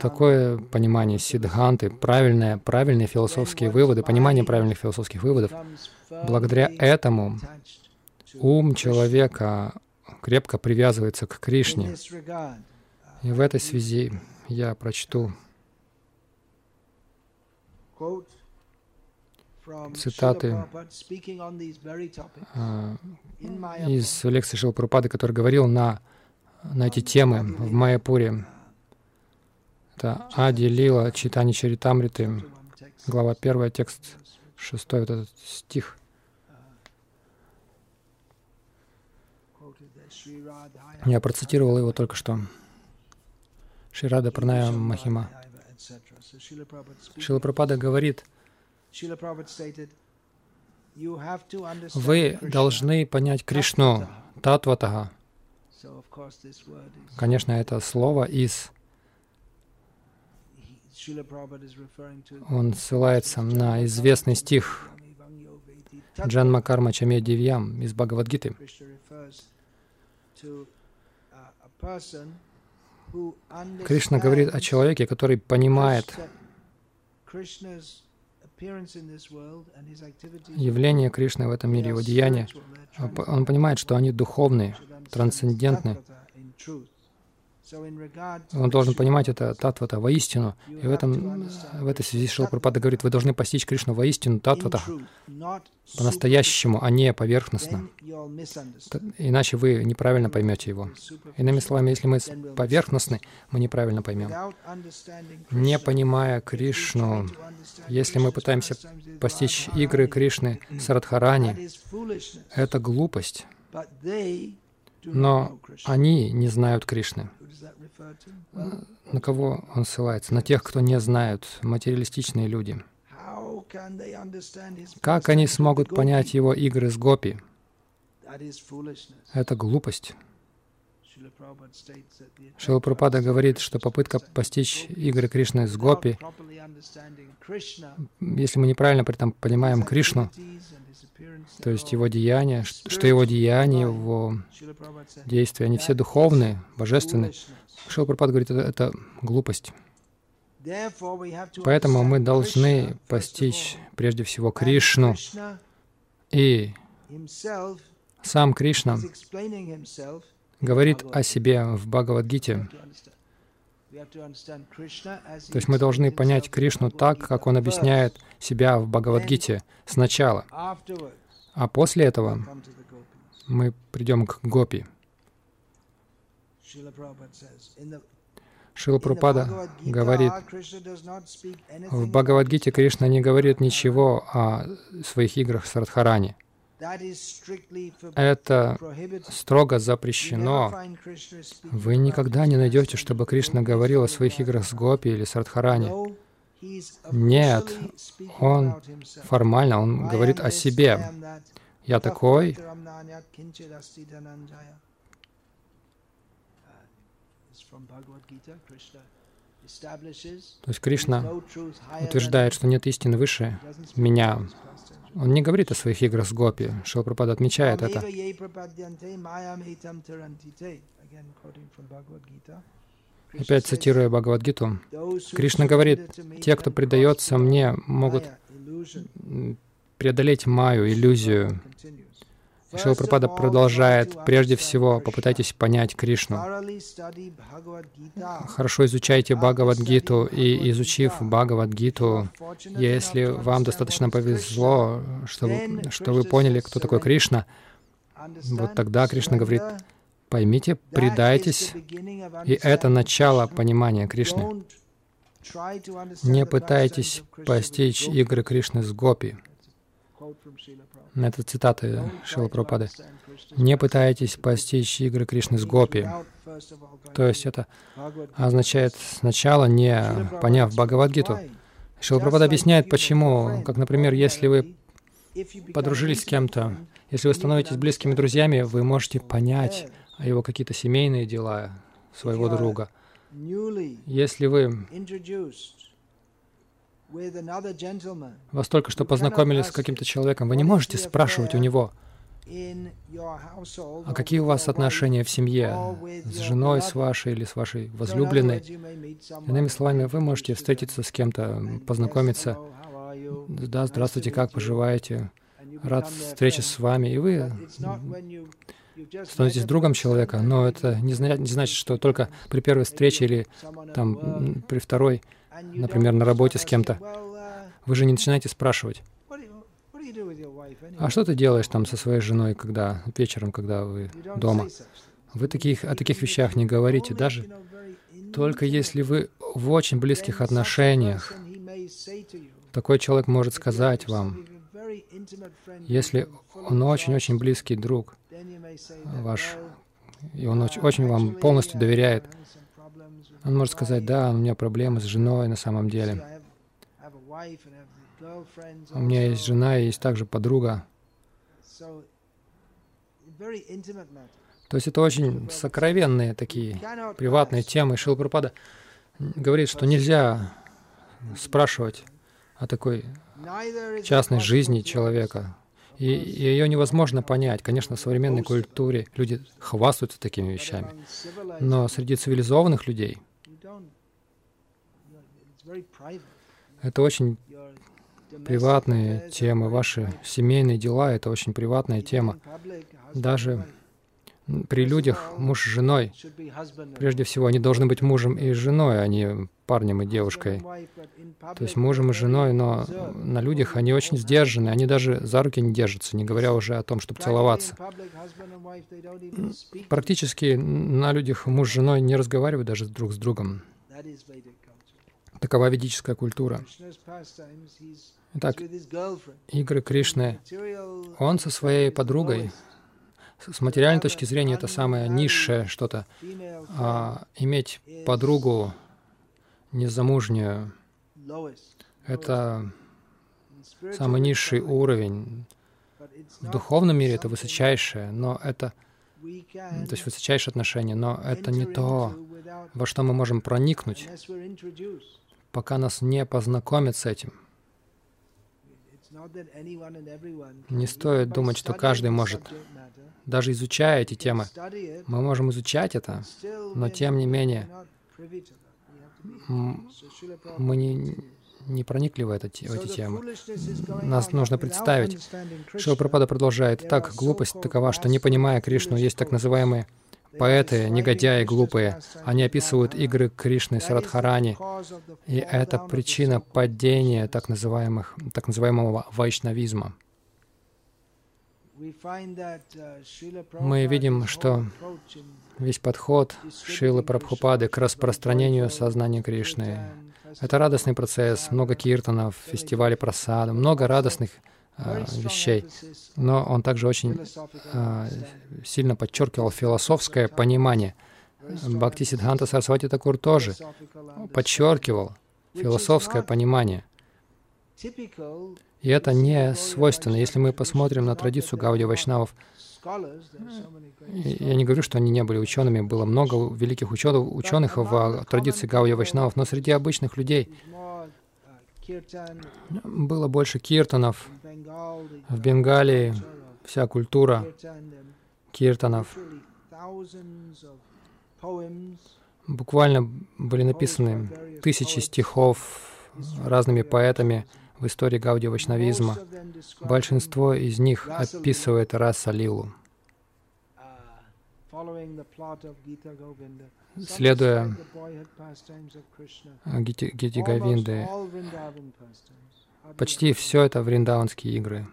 такое понимание сиддханты, правильные философские выводы, понимание правильных философских выводов, благодаря этому ум человека крепко привязывается к Кришне. И в этой связи я прочту цитаты из лекции Шрила Прабхупады, который говорил на эти темы в Майяпуре. Это Ади Лила Чайтанья Чаритамриты, глава 1, текст 6, вот этот стих. Я процитировал его только что. Шри Рада Праная Махима. Шрила Прабхупада говорит: вы должны понять Кришну, Татватага. Конечно, это слово из... Он ссылается на известный стих Джанма Карма Чаме Дивьям из Бхагавад Гиты. Кришна говорит о человеке, который понимает явление Кришны в этом мире, его деяния. Он понимает, что они духовные, трансцендентные. Он должен понимать это татвата, воистину. И в этой связи Шрила Прабхупада говорит: вы должны постичь Кришну воистину, татвата, по-настоящему, а не поверхностно. Иначе вы неправильно поймете его. Иными словами, если мы поверхностны, мы неправильно поймем. Не понимая Кришну, если мы пытаемся постичь игры Кришны с Радхарани, это глупость. Но они не знают Кришны. На кого он ссылается? На тех, кто не знают, материалистичные люди. Как они смогут понять его игры с гопи? Это глупость. Шрила Прабхупада говорит, что попытка постичь игры Кришны с гопи, если мы неправильно при этом понимаем Кришну, то есть его деяния, что его деяния, его действия, они все духовные, божественные. Шрила Прабхупада говорит, это глупость. Поэтому мы должны постичь прежде всего Кришну, и сам Кришна говорит о себе в Бхагавад-гите. То есть мы должны понять Кришну так, как он объясняет себя в Бхагавад-гите сначала, а после этого мы придем к гопи. Шрила Прабхупада говорит: в Бхагавад-гите Кришна не говорит ничего о своих играх с Радхарани. Это строго запрещено. Вы никогда не найдете, чтобы Кришна говорил о своих играх с гопи или с Радхарани. Нет, он формально, он говорит о себе. Я такой. То есть Кришна утверждает, что нет истины выше меня. Он не говорит о своих играх с гопи. Шрила Прабхупада отмечает это. Опять цитируя Бхагавад-гиту, Кришна говорит: те, кто предается мне, могут преодолеть маю, иллюзию. Шрила Прабхупада продолжает: прежде всего, попытайтесь понять Кришну. Хорошо изучайте Бхагавад-гиту, и, изучив Бхагавад-гиту, если вам достаточно повезло, что вы поняли, кто такой Кришна, Вот тогда Кришна говорит, поймите, предайтесь, и это начало понимания Кришны. Не пытайтесь постичь игры Кришны с гопи. Это цитата Шрила Прабхупады. Не пытайтесь постичь игры Кришны с гопи. То есть это означает сначала, не поняв Бхагавад-гиту. Шрила Прабхупада объясняет, почему. Как, например, если вы подружились с кем-то, если вы становитесь близкими друзьями, вы можете понять его какие-то семейные дела своего друга. Если вы вас только что познакомились с каким-то человеком, вы не можете спрашивать у него, а какие у вас отношения в семье, с женой, с вашей или с вашей возлюбленной. Иными словами, вы можете встретиться с кем-то, познакомиться. Да, здравствуйте, как поживаете? Рад встрече с вами. И вы становитесь другом человека, но это не значит, что только при первой встрече или там при второй, например, на работе с кем-то, вы же не начинаете спрашивать, а что ты делаешь там со своей женой, когда вечером, когда вы дома? Вы о таких вещах не говорите, даже только если вы в очень близких отношениях. Такой человек может сказать вам, если он очень-очень близкий друг ваш, и он очень вам полностью доверяет, он может сказать, да, у меня проблемы с женой на самом деле. У меня есть жена, и есть также подруга. То есть это очень сокровенные такие приватные темы. Шрила Прабхупада говорит, что нельзя спрашивать о такой частной жизни человека. И ее невозможно понять. Конечно, в современной культуре люди хвастаются такими вещами. Но среди цивилизованных людей это очень приватные темы. Ваши семейные дела — это очень приватная тема. Даже при людях муж с женой, прежде всего, они должны быть мужем и женой, а не парнем и девушкой. То есть мужем и женой, но на людях они очень сдержаны, они даже за руки не держатся, не говоря уже о том, чтобы целоваться. Практически на людях муж с женой не разговаривают даже друг с другом. Такова ведическая культура. Итак, игры Кришны. Он со своей подругой. С материальной точки зрения это самое низшее что-то. А иметь подругу незамужнюю — это самый низший уровень. В духовном мире это высочайшее, но это, то есть высочайшее отношение, но это не то, во что мы можем проникнуть, пока нас не познакомят с этим. Не стоит думать, что каждый может. Даже изучая эти темы, мы можем изучать это, но тем не менее мы не проникли в эти темы. Нас нужно представить. Шрила Прабхупада продолжает. Так, глупость такова, что, не понимая Кришну, есть так называемые поэты, негодяи, глупые. Они описывают игры Кришны с Радхарани, и это причина падения так называемого вайшнавизма. Мы видим, что весь подход Шрилы Прабхупады к распространению сознания Кришны — это радостный процесс, много киртанов, фестивали прасада, много радостных вещей. Но он также очень сильно подчеркивал философское понимание. Бхактисиддханта Сарасвати Тхакур тоже подчеркивал философское понимание. И это не свойственно. Если мы посмотрим на традицию Гаудия Вайшнавов, я не говорю, что они не были учеными, было много великих ученых в традиции Гаудия Вайшнавов, но среди обычных людей было больше киртанов. В Бенгалии вся культура киртанов. Буквально были написаны тысячи стихов разными поэтами в истории Гаудия Вайшнавизма. Большинство из них описывает Раса-лилу, следуя Гите Говинды. Почти все это вриндаванские игры.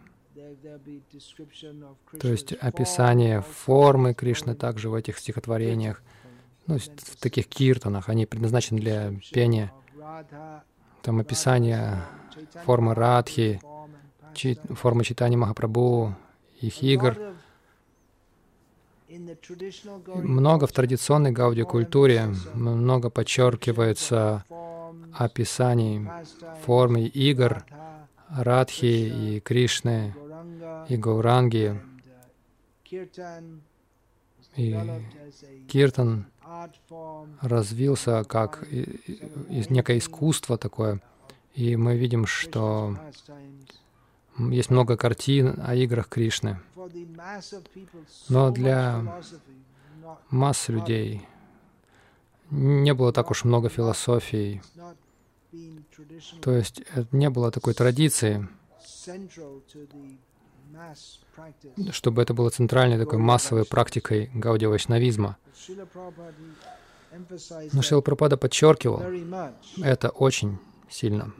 То есть описание формы Кришны также в этих стихотворениях, ну, в таких киртанах, они предназначены для пения. Там описание формы Радхи, формы Чайтанья Махапрабху, их игр. Много в традиционной гаудия культуре, много подчеркивается описаний формы игр Радхи и Кришны, и Гауранги, и киртан развился как некое искусство такое. И мы видим, что есть много картин о играх Кришны. Но для масс людей не было так уж много философий. То есть не было такой традиции, чтобы это было центральной такой массовой практикой гаудия вайшнавизма. Но Шрила Прабхупада подчеркивал это очень сильно.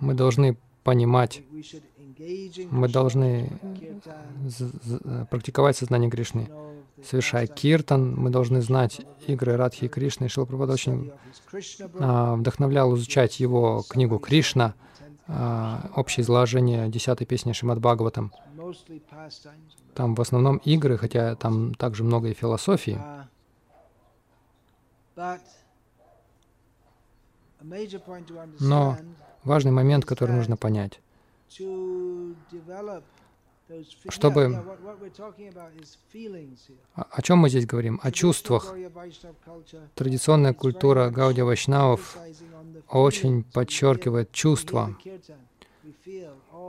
Мы должны понимать, мы должны практиковать сознание Кришны. Совершая киртан, мы должны знать игры Радхи и Кришны. Шрила Прабхупада очень вдохновлял изучать его книгу «Кришна», общее изложение 10-й песни Шримад Бхагаватам. Там в основном игры, хотя там также много и философии. Но важный момент, который нужно понять. Чтобы... О чем мы здесь говорим? О чувствах. Традиционная культура гаудия вайшнавов очень подчеркивает чувства.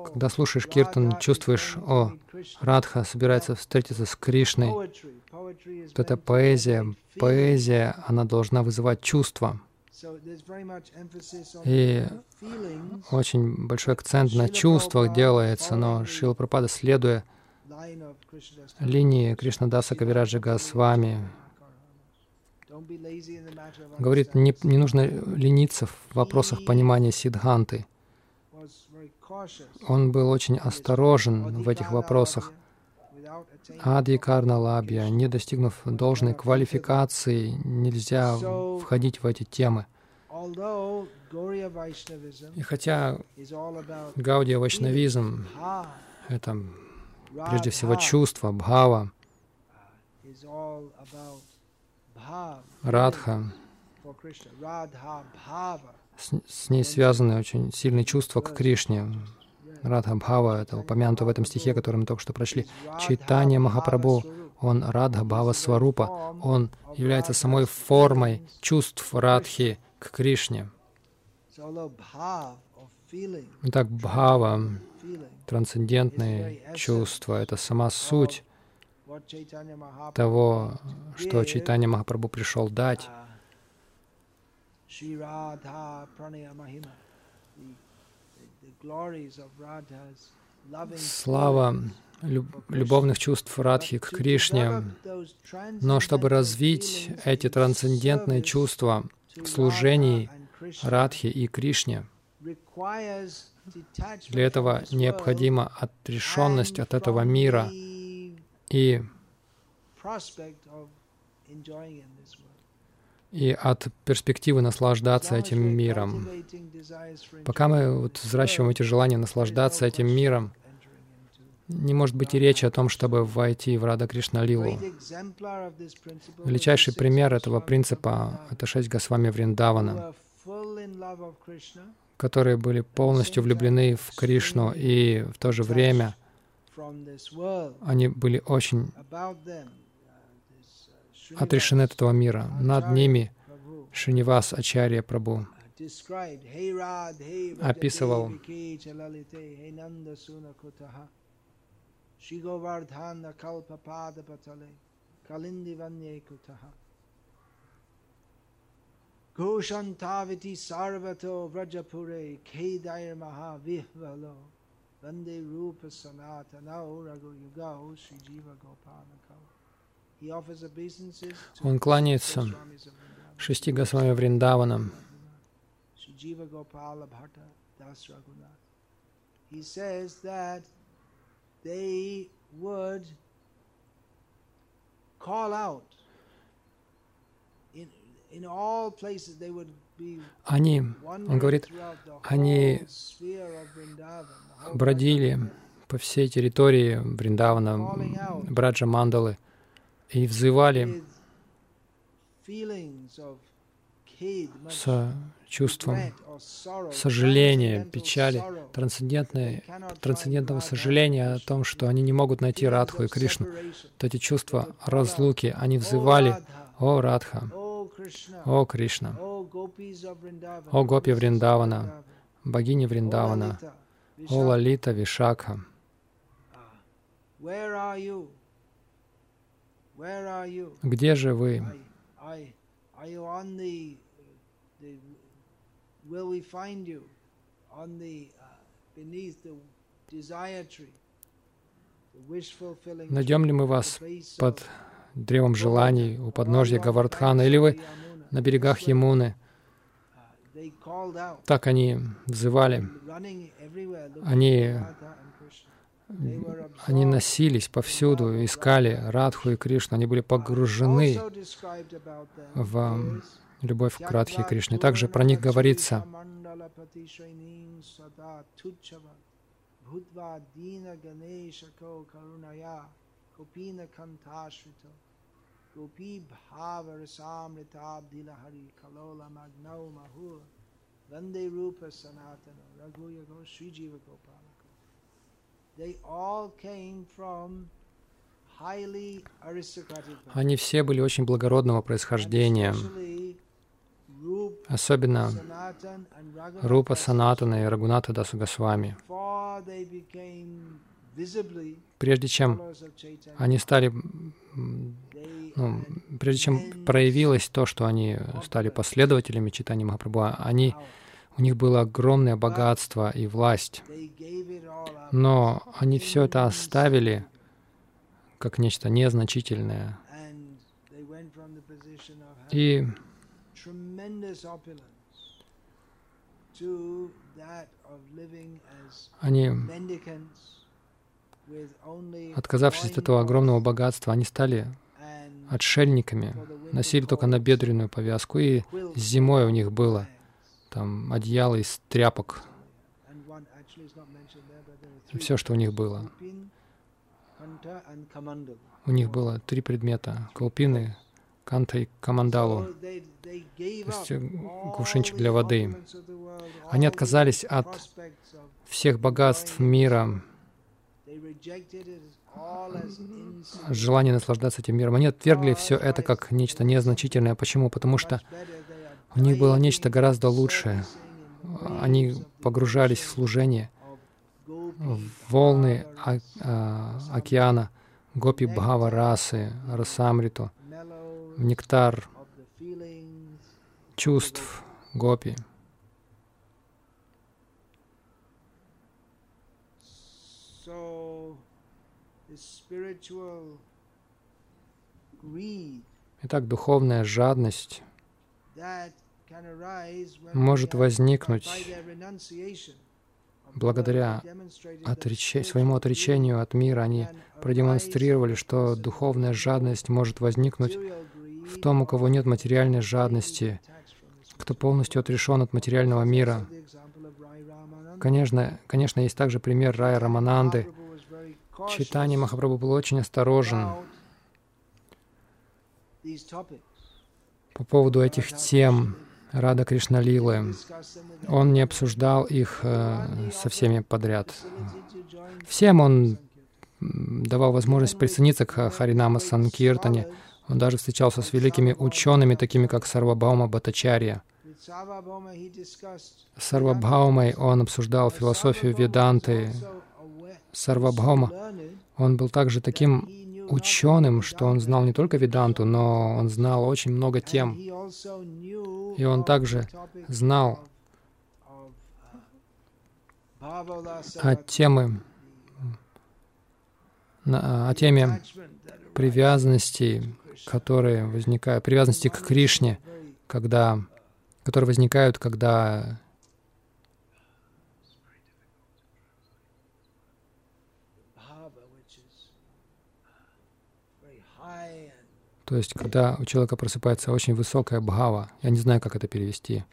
Когда слушаешь киртан, чувствуешь, о, Радха собирается встретиться с Кришной. Вот это поэзия. Поэзия, она должна вызывать чувства. И очень большой акцент на чувствах делается, но Шрила Прабхупада, следуя линии Кришнадаса Кавираджа Госвами, говорит, не нужно лениться в вопросах понимания сиддханты. Он был очень осторожен в этих вопросах. Ади карна лабья, не достигнув должной квалификации, нельзя входить в эти темы. И хотя гаудия вайшнавизм — это прежде всего чувство, бхава, радха, с ней связаны очень сильные чувства к Кришне. Радха Бхава, это упомянуто в этом стихе, который мы только что прочли. Чайтанья Махапрабху, он Радха Бхава Сварупа, он является самой формой чувств Радхи к Кришне. Итак, Бхава, трансцендентные чувства, это сама суть того, что Чайтанья Махапрабху пришел дать. Слава любовных чувств Радхи к Кришне. Но чтобы развить эти трансцендентные чувства в служении Радхи и Кришне, для этого необходима отрешенность от этого мира и от перспективы наслаждаться этим миром. Пока мы взращиваем эти желания наслаждаться этим миром, не может быть и речи о том, чтобы войти в Радха Кришна Лилу. Величайший пример этого принципа — это 6 Госвами Вриндавана, которые были полностью влюблены в Кришну, и в то же время они были очень отрешены от этого мира. Над ними Шринивас Ачарья Прабху описывал Он кланяется 6 Госвами Вриндаванам, he says that they would call out in all places. They would be он говорит, они бродили по всей территории Вриндавана, Браджа Мандалы, и взывали с чувством сожаления, печали, трансцендентного сожаления о том, что они не могут найти Радху и Кришну. То эти чувства разлуки, они взывали: «О Радха! О Кришна! О гопи Вриндавана! Богини Вриндавана! О Лалита Вишакха! Где же вы? Найдем ли мы вас под древом желаний, у подножья Говардхана, или вы на берегах Ямуны?» Так они взывали. Они носились повсюду, искали Радху и Кришну. Они были погружены в любовь к Радхе и Кришне. Также про них говорится: они все были очень благородного происхождения, особенно Рупа Санатана и Рагунатха дас Госвами. Прежде чем проявилось то, что они стали последователями Чайтанья Махапрабху, у них было огромное богатство и власть, но они все это оставили как нечто незначительное и они, отказавшись от этого огромного богатства, они стали отшельниками, носили только набедренную повязку, и зимой у них было там одеяло из тряпок. Все, что у них было. У них было три предмета: колпины, канта и камандалу, то есть кувшинчик для воды. Они отказались от всех богатств мира, желание наслаждаться этим миром. Они отвергли все это как нечто незначительное. Почему? Потому что у них было нечто гораздо лучшее. Они погружались в служение, в волны океана, гопи бхава расы, расамриту, в нектар чувств гопи. Итак, духовная жадность может возникнуть благодаря своему отречению от мира. Они продемонстрировали, что духовная жадность может возникнуть в том, у кого нет материальной жадности, кто полностью отрешен от материального мира. Конечно, есть также пример Рая Рамананды. Чайтанья Махапрабху был очень осторожен по поводу этих тем Радха Кришна Лилы. Он не обсуждал их со всеми подряд. Всем он давал возможность присоединиться к Харинама Санкиртане. Он даже встречался с великими учеными, такими как Сарвабхаума Бхаттачарья. С Сарвабхаумой он обсуждал философию Веданты. Сарвабхаума, он был также таким ученым, что он знал не только Веданту, но он знал очень много тем. И он также знал о теме привязанностей, которые возникают, привязанности к Кришне, которые возникают, когда То есть, когда у человека просыпается очень высокая бхава, я не знаю, как это перевести,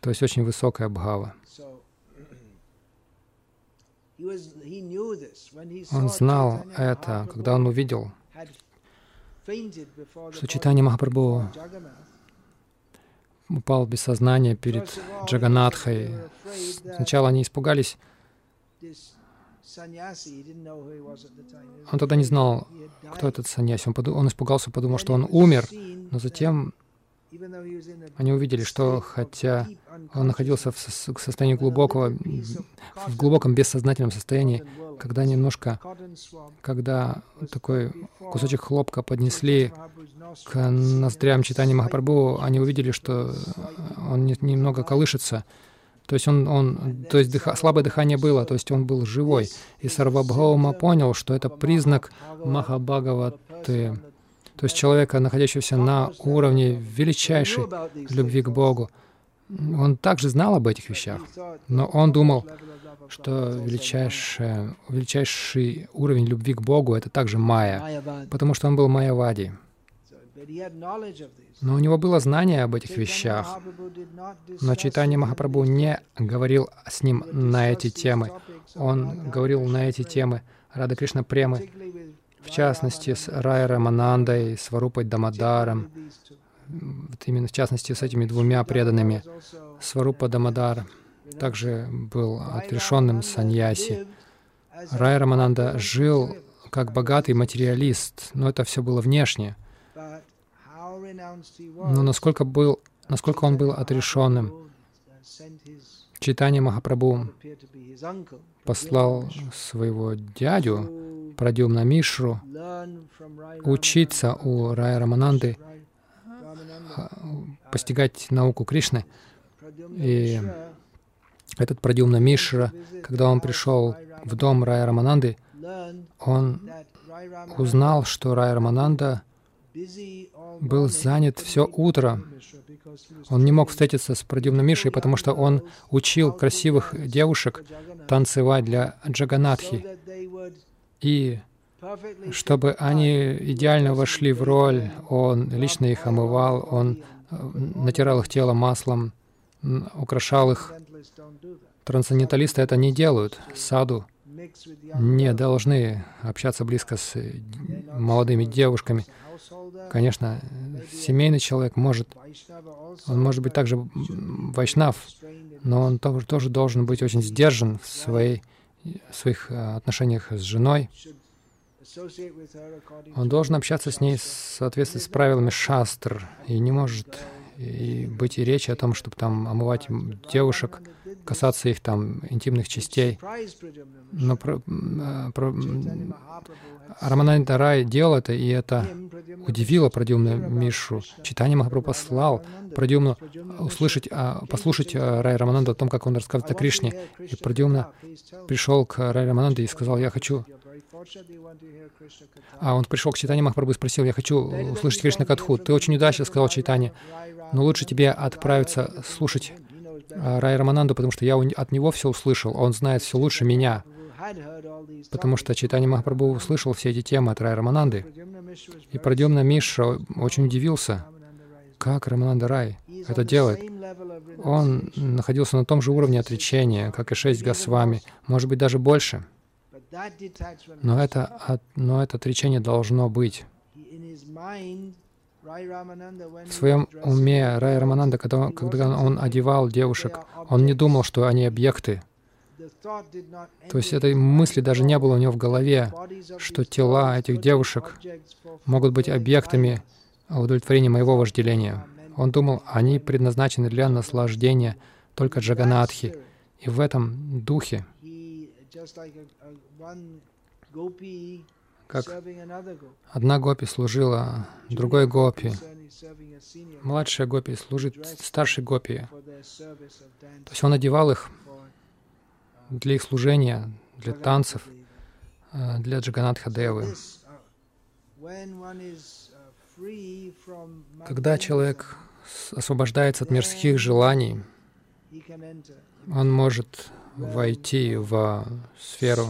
то есть очень высокая бхава. Он знал это, когда он увидел, что Чайтанья Махапрабху упал без сознания перед Джаганнатхой. Сначала они испугались. Он тогда не знал, кто этот саньяси. Он испугался, подумал, что он умер. Но затем они увидели, что хотя он находился в состоянии в глубоком бессознательном состоянии, когда такой кусочек хлопка поднесли к ноздрям Чайтаньи Махапрабху, они увидели, что он немного колышется. То есть, слабое дыхание было, то есть он был живой. И Сарвабхаума понял, что это признак Махабхагаваты, то есть человека, находящегося на уровне величайшей любви к Богу. Он также знал об этих вещах, но он думал, что величайший уровень любви к Богу — это также майя, потому что он был майявади. Но у него было знание об этих вещах, но Чайтанья Махапрабху не говорил с ним на эти темы. Он говорил на эти темы Радха Кришна Премы, в частности, с Рая Раманандой, с Варупой Дамодаром, вот именно в частности с этими двумя преданными. Сварупа Дамодар также был отрешенным саньяси. Рая Рамананда жил как богатый материалист, но это все было внешне. Но насколько он был отрешенным, Чайтанья Махапрабху послал своего дядю Прадюмна Мишру учиться у Рая Рамананды, постигать науку Кришны. И этот Прадюмна Мишра, когда он пришел в дом Рая Рамананды, он узнал, что Рая Рамананда был занят все утро. Он не мог встретиться с Прадюмна Мишей, потому что он учил красивых девушек танцевать для Джаганнатхи. И чтобы они идеально вошли в роль, он лично их омывал, он натирал их тело маслом, украшал их. Трансценденталисты это не делают. Саду не должны общаться близко с молодыми девушками. Конечно, семейный человек может быть также вайшнав, но он тоже должен быть очень сдержан в своих отношениях с женой. Он должен общаться с ней в соответствии с правилами шастр, и не может быть и речи о том, чтобы там омывать девушек, касаться их там интимных частей. Но Рамананда Рай делал это, и это удивило Прадюмну Мишу. Чайтанья Махапрабху послал Прадюмну послушать Рай Рамананду о том, как он рассказывает о Кришне. И Прадюмна пришел к Рай Рамананду и сказал: «Я хочу». А он пришел к Чайтанье Махапрабху и спросил: «Я хочу услышать Кришна Катху». «Ты очень удачлив», — сказал Чайтанья, «но лучше тебе отправиться слушать Рая Рамананду, потому что я от него все услышал, он знает все лучше меня». Потому что Чайтанья Махапрабху услышал все эти темы от Рая Рамананды. И Прадюмна Мишра очень удивился, как Рамананда Рай это делает. Он находился на том же уровне отречения, как и 6 Госвами, может быть, даже больше. Но это отречение должно быть. В своем уме Рая Рамананда, когда он одевал девушек, он не думал, что они объекты. То есть этой мысли даже не было у него в голове, что тела этих девушек могут быть объектами удовлетворения моего вожделения. Он думал, они предназначены для наслаждения только Джаганнатхи. И в этом духе, как одна гопи служила другой гопи, младшая гопи служит старшей гопи. То есть он одевал их для их служения, для танцев, для Джаганнатха-девы. Когда человек освобождается от мирских желаний, он может войти в сферу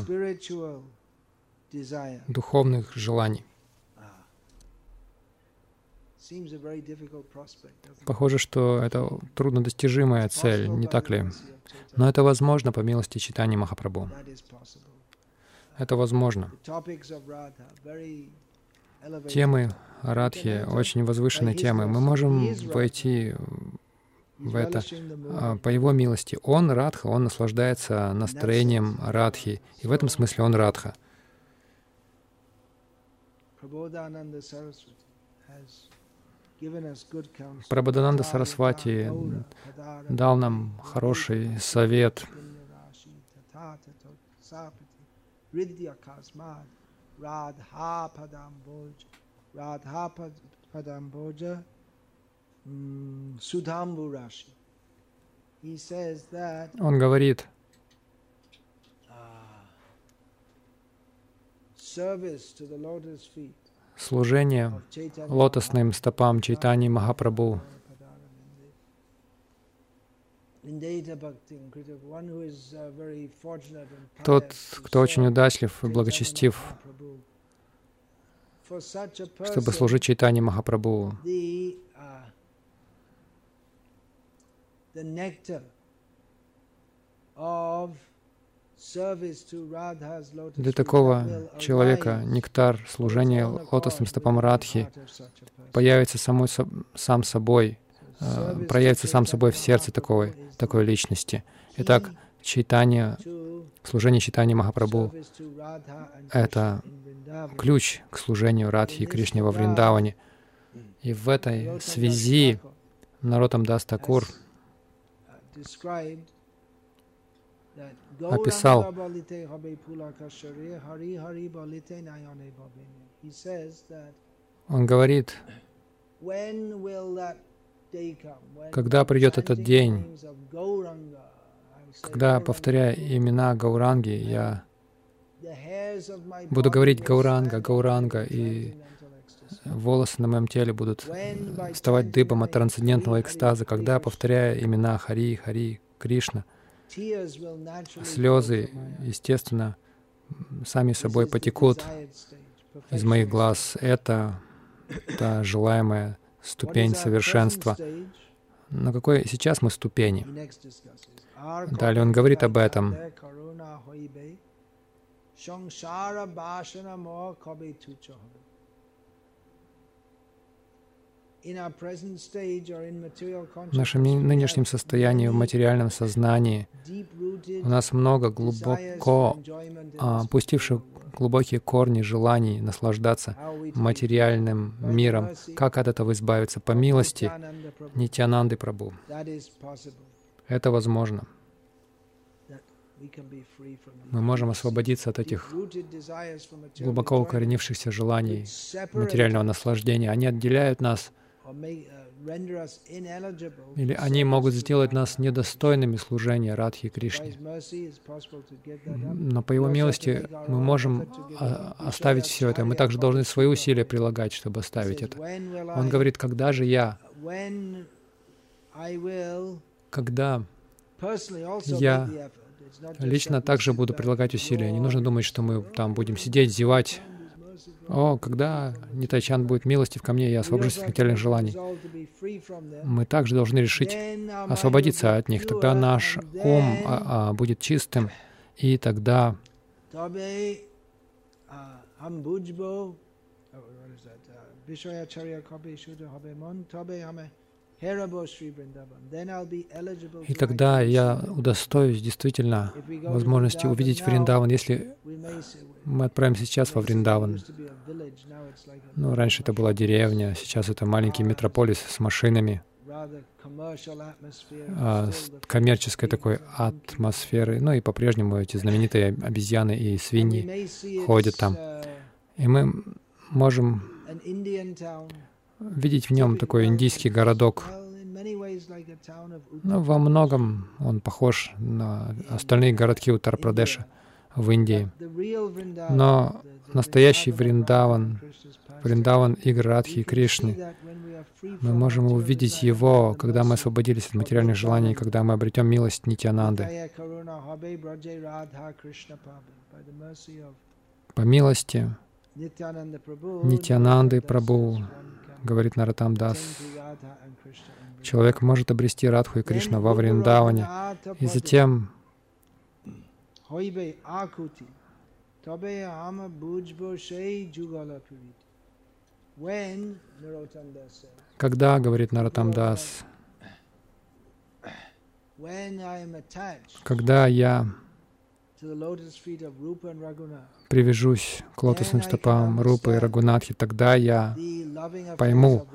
духовных желаний. Похоже, что это труднодостижимая цель, не так ли? Но это возможно по милости Чайтаньи Махапрабху. Это возможно. Темы Радхи, очень возвышенные темы. Мы можем войти в это по его милости. Он Радха, он наслаждается настроением Радхи. И в этом смысле он Радха. Прабодананда Сарасвати дал нам хороший совет. Он говорит, служение лотосным стопам Чайтаньи Махапрабху. Тот, кто очень удачлив и благочестив, чтобы служить Чайтанье Махапрабху, для такого человека нектар служения лотосным стопам Радхи появится сам собой, проявится сам собой в сердце такой личности. Итак, служение Чайтаньи Махапрабху — это ключ к служению Радхи и Кришне во Вриндаване. И в этой связи Нароттама дас Тхакур описал, он говорит, когда придет этот день, когда, повторяя имена Гауранги, я буду говорить Гауранга, Гауранга, и волосы на моем теле будут вставать дыбом от трансцендентного экстаза, когда, повторяя имена Хари, Хари, Кришна, слезы, естественно, сами собой потекут из моих глаз. Это та желаемая ступень совершенства. На какой сейчас мы ступени? Далее он говорит об этом. В нашем нынешнем состоянии, в материальном сознании, у нас много глубоко опустивших глубокие корни желаний наслаждаться материальным миром. Как от этого избавиться? По милости Нитянанды Прабху. Это возможно. Мы можем освободиться от этих глубоко укоренившихся желаний материального наслаждения. Они отделяют нас, или они могут сделать нас недостойными служения Радхи и Кришне. Но по Его милости мы можем оставить все это. Мы также должны свои усилия прилагать, чтобы оставить это. Он говорит, когда же я, когда я лично также буду прилагать усилия. Не нужно думать, что мы там будем сидеть, зевать. О, когда Нитайчан будет милостив ко мне, я освобожусь от материальных желаний. Мы также должны решить освободиться от них. Тогда наш ум будет чистым, и тогда я удостоюсь действительно возможности увидеть Вриндаван, если мы отправимся сейчас во Вриндаван. Ну, раньше это была деревня, сейчас это маленький метрополис с машинами, с коммерческой такой атмосферой. Ну и по-прежнему эти знаменитые обезьяны и свиньи ходят там. И мы можем видеть в нем такой индийский городок. Но во многом он похож на остальные городки Уттар-Прадеша в Индии. Но настоящий Вриндаван, Вриндаван игр Радхи и Кришны, мы можем увидеть его, когда мы освободились от материальных желаний, когда мы обретем милость Нитянанды. По милости Нитянанды Прабху, говорит Нароттама дас, человек может обрести Радху и Кришну во Вриндаване. И затем когда, говорит Нароттама дас, когда я привяжусь к лотосным стопам Рупы и Рагунатхи, тогда я пойму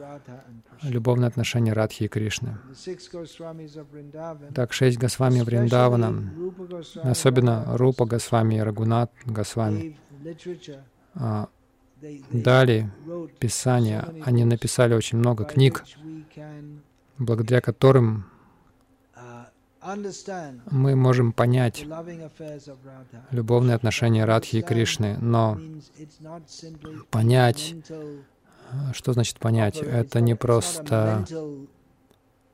любовное отношение Радхи и Кришны. Так, 6 Госвами Вриндавана, особенно Рупа Госвами и Рагунат Госвами, дали писания. Они написали очень много книг, благодаря которым мы можем понять любовные отношения Радхи и Кришны, но понять, что значит понять, это не просто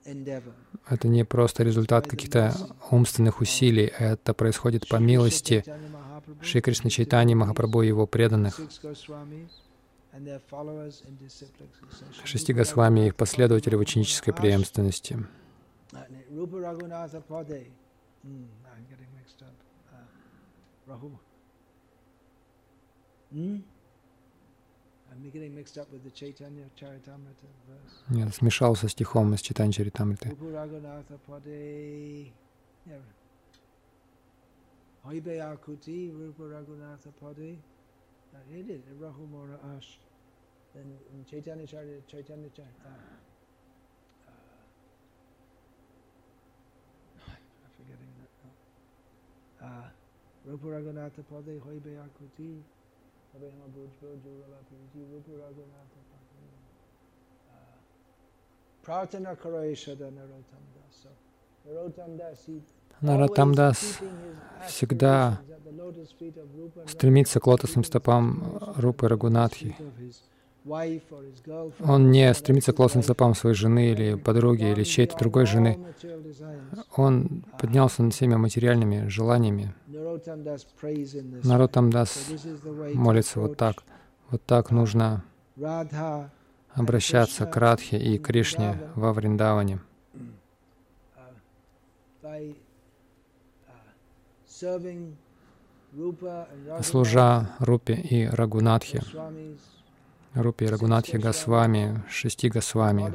результат каких-то умственных усилий, это происходит по милости Шри Кришны Чайтаньи Махапрабху и его преданных, 6 Госвами и их последователей в ученической преемственности. Я смешался стихом из Чайтанья Чаритамриты. Rupa Raghunatha Pade Hoi Be Akuti Abe Hama Bhujbo Jurala Puriti Rupa Raghunatha Pade Pratana Karoishada Narottama das. So Нароттама дас всегда стремится к лотосным стопам Рупы Рагунатхи. Он не стремится к лотосным стопам своей жены или подруги, или чьей-то другой жены. Он поднялся над всеми материальными желаниями. Нароттама дас молится вот так. Вот так нужно обращаться к Радхе и Кришне во Вриндаване. Служа Рупе и Рагунатхе. Рупе и Рагунатхе Госвами, 6 Госвами.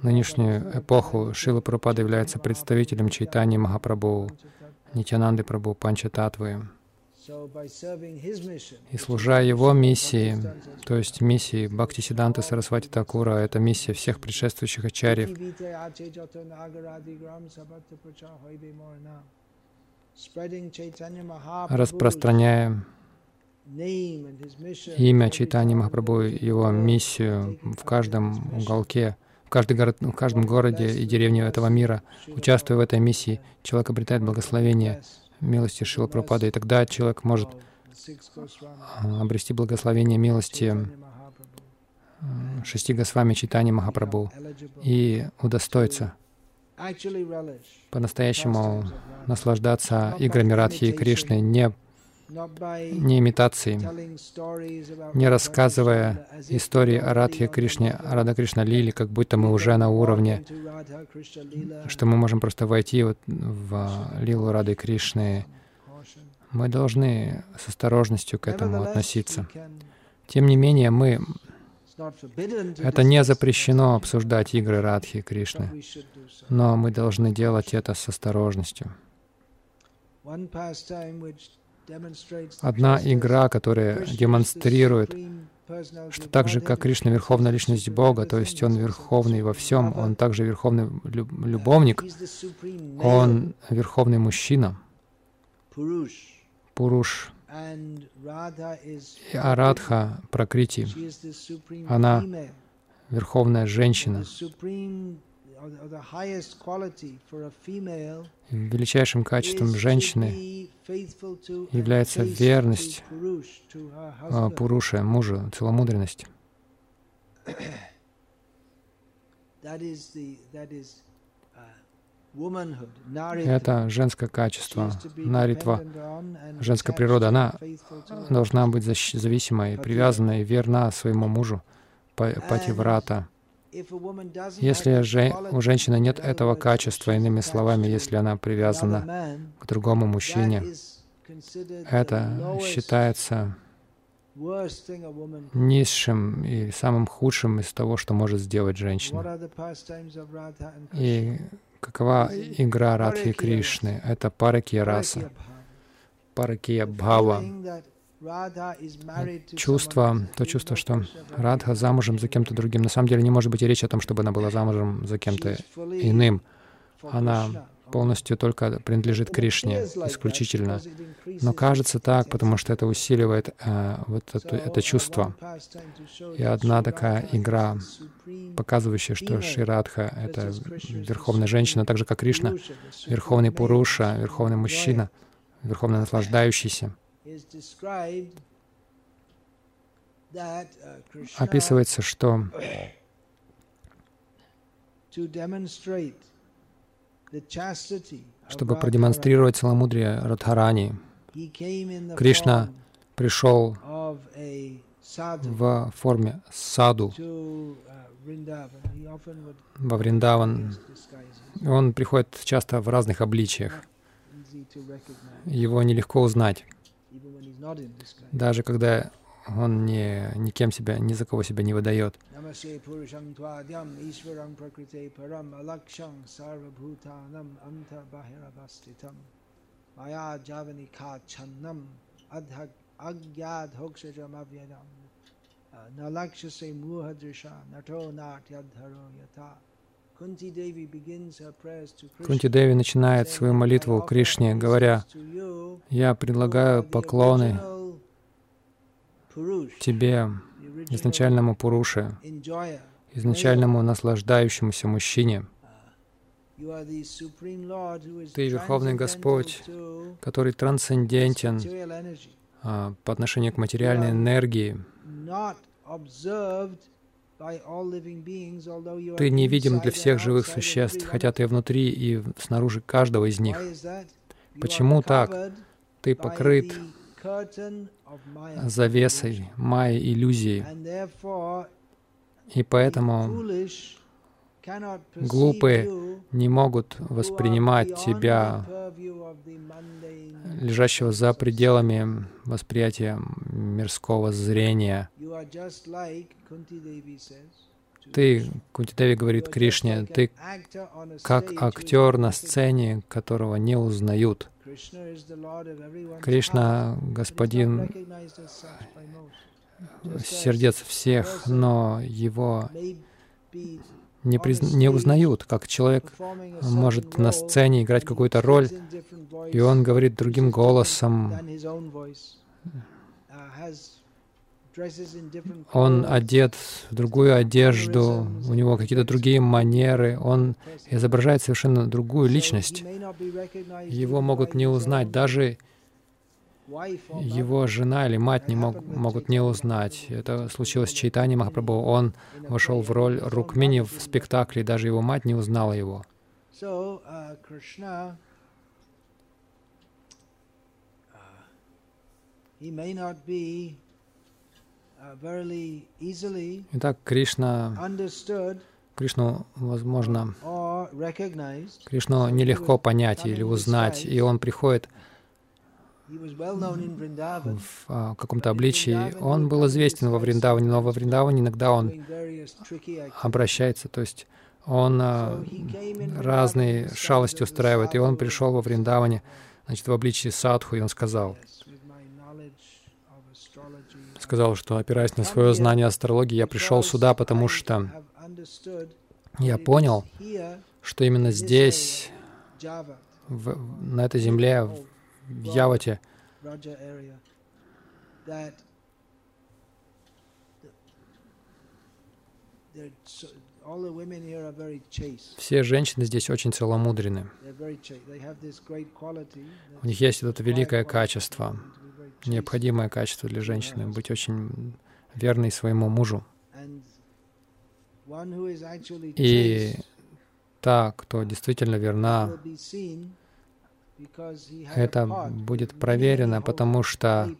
В нынешнюю эпоху Шрила Прабхупада является представителем Чайтаньи Махапрабху, Нитянанды Прабху, Панчататвы. И служа его миссии, то есть миссии Бхактисиддханты Сарасвати Такура, это миссия всех предшествующих ачарьев, распространяя имя Чайтаньи Махапрабху, его миссию в каждом уголке, в каждом городе и деревне этого мира. Участвуя в этой миссии, человек обретает благословение милости Шрилы Прабхупады, и тогда человек может обрести благословение милости 6 Госвами Чайтаньи Махапрабху и удостоиться по-настоящему наслаждаться играми Радхи и Кришны, не имитацией, не рассказывая истории о Радхе Кришне, о Радха Кришна Лиле, как будто мы уже на уровне, что мы можем просто войти вот в Лилу Рады Кришны. Мы должны с осторожностью к этому относиться. Тем не менее, это не запрещено обсуждать игры Радхи и Кришны, но мы должны делать это с осторожностью. Одна игра, которая демонстрирует, что так же, как Кришна — верховная личность Бога, то есть Он верховный во всем, Он также верховный любовник, Он верховный мужчина, Пуруш. И Радха Пракрити, она верховная женщина. Величайшим качеством женщины является верность Пуруше, мужу, целомудренность. Это женское качество, наритва, женская природа. Она должна быть зависимой, привязанной, верна своему мужу, пативрата. Если же у женщины нет этого качества, иными словами, если она привязана к другому мужчине, это считается низшим и самым худшим из того, что может сделать женщина. И какова игра Радхи и Кришны? Это паракия раса, паракия бхава. То чувство, что Радха замужем за кем-то другим. На самом деле не может быть и речи о том, чтобы она была замужем за кем-то иным. Она полностью только принадлежит Кришне, исключительно. Но кажется так, потому что это усиливает это чувство. И одна такая игра, показывающая, что Шри Радха — это верховная женщина, так же, как Кришна, верховный Пуруша, верховный мужчина, верховный наслаждающийся. Описывается, что чтобы продемонстрировать целомудрие Радхарани, Кришна пришел в форме саду во Вриндаван. Он приходит часто в разных обличиях. Его нелегко узнать. Даже когда он никем себя, ни за кого себя не выдает. Kuntidevi начинает свою молитву Кришне, говоря: «Я предлагаю поклоны тебе, изначальному Пуруше, изначальному наслаждающемуся мужчине. Ты Верховный Господь, который трансцендентен по отношению к материальной энергии. Ты невидим для всех живых существ, хотя ты внутри и снаружи каждого из них. Почему так? Ты покрыт завесой майи иллюзии, и поэтому глупые не могут воспринимать тебя, лежащего за пределами восприятия мирского зрения. Ты, Кунтидеви говорит Кришне, ты как актер на сцене, которого не узнают. Кришна — господин сердец всех, но его не узнают, как человек может на сцене играть какую-то роль, и он говорит другим голосом. Он одет в другую одежду, у него какие-то другие манеры, он изображает совершенно другую личность. Его могут не узнать, даже его жена или мать могут не узнать. Это случилось с Чайтаньей Махапрабху. Он вошел в роль Рукмини в спектакле, даже его мать не узнала его. Итак, Кришну нелегко понять или узнать, и он приходит в каком-то обличии. Он был известен во Вриндаване, но во Вриндаване иногда он обращается, то есть он разные шалости устраивает, и он пришел во Вриндаване, значит, в обличии садху, и он сказал, что, опираясь на свое знание астрологии, я пришел сюда, потому что я понял, что именно здесь, на этой земле, в Явате, все женщины здесь очень целомудрены. У них есть это великое качество, необходимое качество для женщины — быть очень верной своему мужу. И та, кто действительно верна, это будет проверено, потому что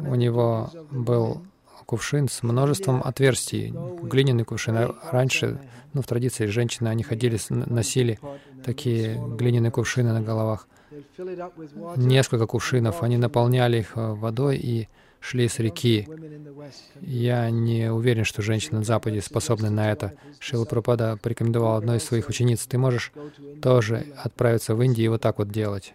у него был кувшин с множеством отверстий, глиняный кувшин. А раньше, ну, в традиции женщины, они ходили, носили такие глиняные кувшины на головах. Несколько кувшинов, они наполняли их водой и шли с реки. Я не уверен, что женщины на Западе способны на это. Шрила Прабхупада порекомендовал одной из своих учениц: ты можешь тоже отправиться в Индию и вот так вот делать.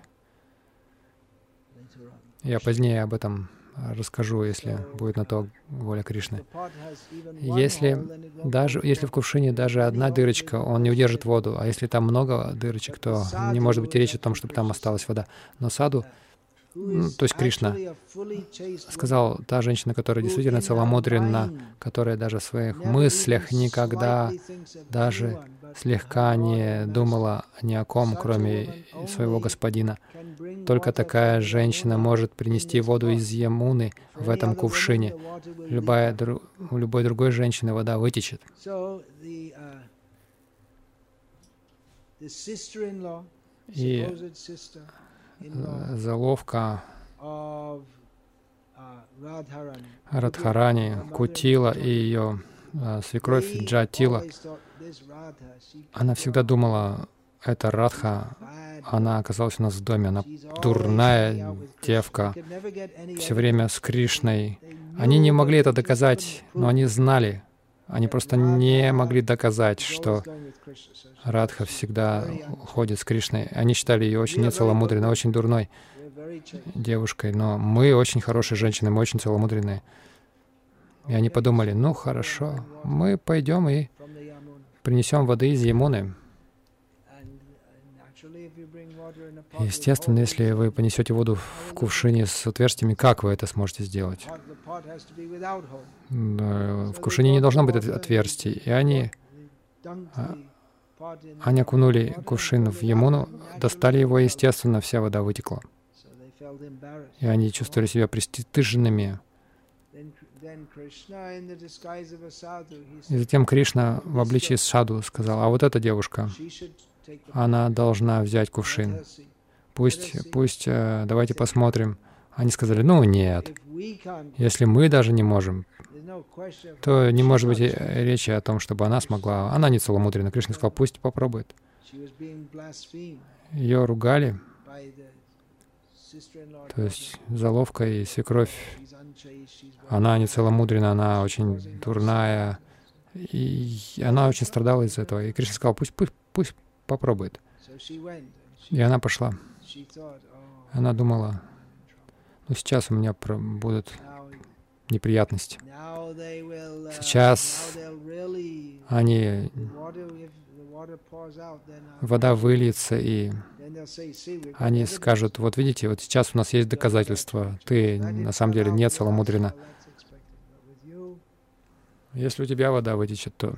Я позднее об этом расскажу, если будет на то воля Кришны. Если в кувшине даже одна дырочка, он не удержит воду, а если там много дырочек, то не может быть и речи о том, чтобы там осталась вода. Но Саду, то есть Кришна, сказал, та женщина, которая действительно целомудренна, которая даже в своих мыслях никогда даже слегка не думала ни о ком, кроме своего господина. Только такая женщина может принести воду из Ямуны в этом кувшине. У любой другой женщины вода вытечет. И заловка Радхарани, Кутила и ее свекровь Джатила, она всегда думала, это Радха, она оказалась у нас в доме, она дурная девка, все время с Кришной. Они не могли это доказать, но они знали, они просто не могли доказать, что Радха всегда ходит с Кришной. Они считали ее очень нецеломудренной, очень дурной девушкой, но мы очень хорошие женщины, мы очень целомудренные. И они подумали, ну хорошо, мы пойдем и принесем воды из Ямуны. Естественно, если вы понесете воду в кувшине с отверстиями, как вы это сможете сделать? В кувшине не должно быть отверстий. И они окунули кувшин в Ямуну, достали его, естественно, вся вода вытекла. И они чувствовали себя пристыженными. И затем Кришна в обличии саду сказал, а вот эта девушка, она должна взять кувшин. Давайте посмотрим. Они сказали, ну нет, если мы даже не можем, то не может быть речи о том, чтобы она смогла. Она не целомудрена. Кришна сказал, пусть попробует. Ее ругали, то есть заловка и свекровь. Она не целомудрена, она очень дурная. И она очень страдала из-за этого. И Кришна сказал, пусть попробует. И она пошла. Она думала, ну сейчас у меня будут неприятности. Сейчас вода выльется, и они скажут, вот видите, вот сейчас у нас есть доказательства, ты на самом деле не целомудрена. Если у тебя вода вытечет, то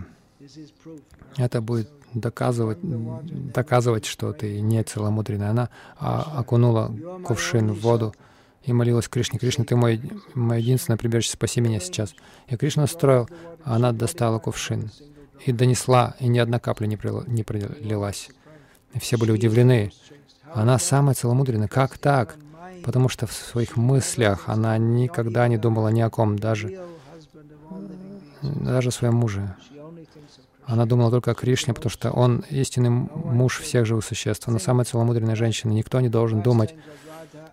это будет доказывать, что ты не целомудренная. Она окунула кувшин в воду и молилась Кришне: «Кришна, ты мой единственное прибежище, спаси меня сейчас». И Кришна устроил, а она достала кувшин и донесла, и ни одна капля не пролилась. И все были удивлены. Она самая целомудренная. Как так? Потому что в своих мыслях она никогда не думала ни о ком, даже о своем муже. Она думала только о Кришне, потому что он истинный муж всех живых существ. Она самая целомудренная женщина. Никто не должен думать,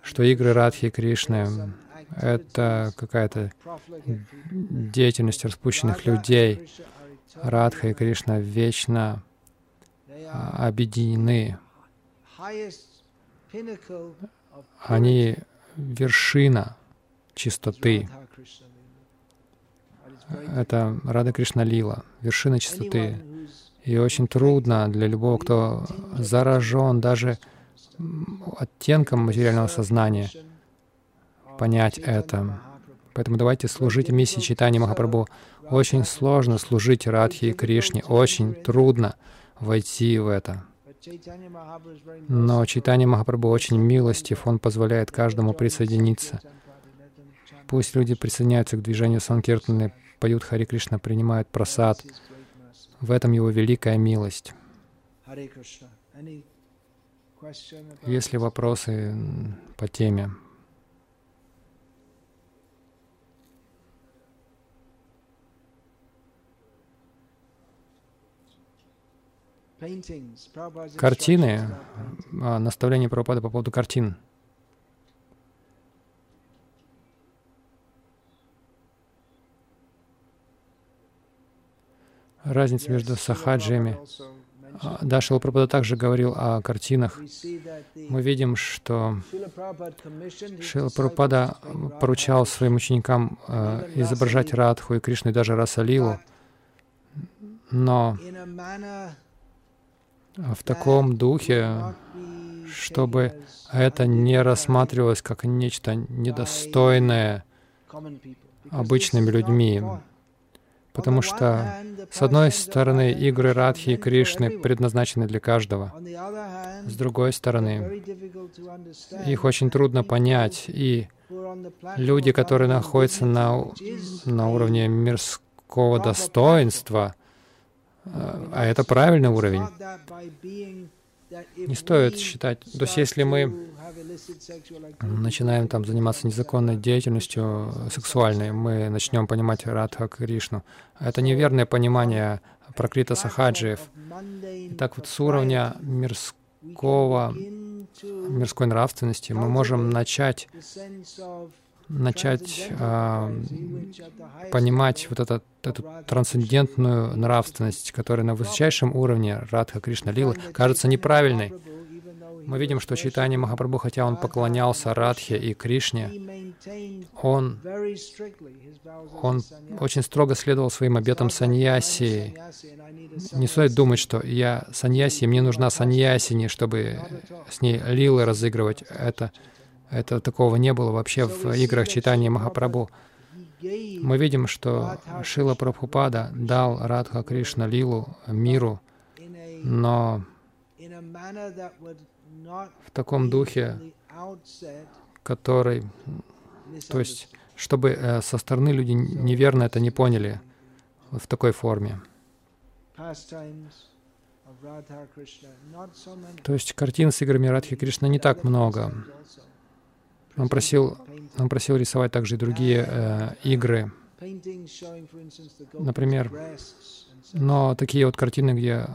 что игры Радхи и Кришны — это какая-то деятельность распущенных людей. Радха и Кришна вечно объединены. Они — вершина чистоты. Это Рада Кришна Лила, вершина чистоты. И очень трудно для любого, кто заражен даже оттенком материального сознания, понять это. Поэтому давайте служить миссии Чайтаньи Махапрабху. Очень сложно служить Радхе и Кришне, очень трудно войти в это. Но Чайтанья Махапрабху очень милостив, он позволяет каждому присоединиться. Пусть люди присоединяются к движению Санкиртаны, поют Хари Кришна, принимают прасад. В этом его великая милость. Есть ли вопросы по теме? Картины, наставление Прабхупады по поводу картин. Разница между сахаджиями. Да, Шрила Прабхупада также говорил о картинах. Мы видим, что Шрила Прабхупада поручал своим ученикам изображать Радху и Кришну, и даже Расалилу, но в таком духе, чтобы это не рассматривалось как нечто недостойное обычными людьми. Потому что, с одной стороны, игры Радхи и Кришны предназначены для каждого. С другой стороны, их очень трудно понять. И люди, которые находятся на уровне мирского достоинства, а это правильный уровень, не стоит считать. То есть если мы начинаем там заниматься незаконной деятельностью сексуальной, мы начнем понимать Радха Кришну. Это неверное понимание пракрита сахаджиев. Итак, вот с уровня мирской нравственности мы можем начать понимать вот эту трансцендентную нравственность, которая на высочайшем уровне Радха Кришна Лилы кажется неправильной. Мы видим, что Чайтанья Махапрабху, хотя он поклонялся Радхе и Кришне, он очень строго следовал своим обетам саньяси. Не стоит думать, что я саньяси, мне нужна саньясини, чтобы с ней лилы разыгрывать. Это такого не было вообще в играх Чайтаньи Махапрабху. Мы видим, что Шрила Прабхупада дал Радха Кришна лилу миру, но в таком духе, который, то есть, чтобы со стороны люди неверно это не поняли, в такой форме. То есть картин с играми Радхи Кришна не так много. Он просил рисовать также и другие игры, например, но такие вот картины, где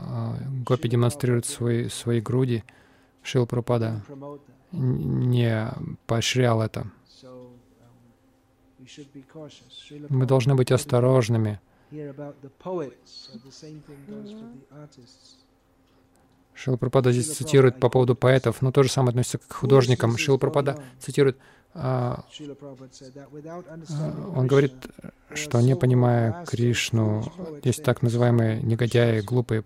гопи демонстрируют свои груди, Шрила Прабхупада не поощрял это. Мы должны быть осторожными. Шрила Прабхупада здесь цитирует по поводу поэтов, но то же самое относится к художникам. Шрила Прабхупада цитирует, он говорит, что не понимая Кришну, есть так называемые негодяи, глупые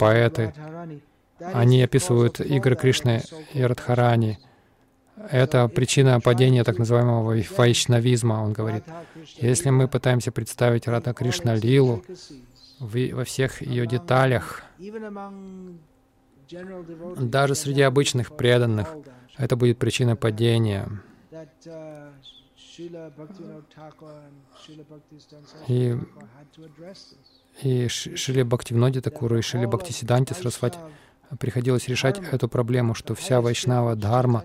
поэты. Они описывают игры Кришны и Радхарани. Это причина падения так называемого вайшнавизма, он говорит. Если мы пытаемся представить Радха Кришна Лилу во всех ее деталях, даже среди обычных преданных, это будет причина падения. И Шриле Бхактивиноде Тхакуру и Шриле Бхактисиддханте Сарасвати приходилось решать эту проблему, что вся вайшнава дхарма,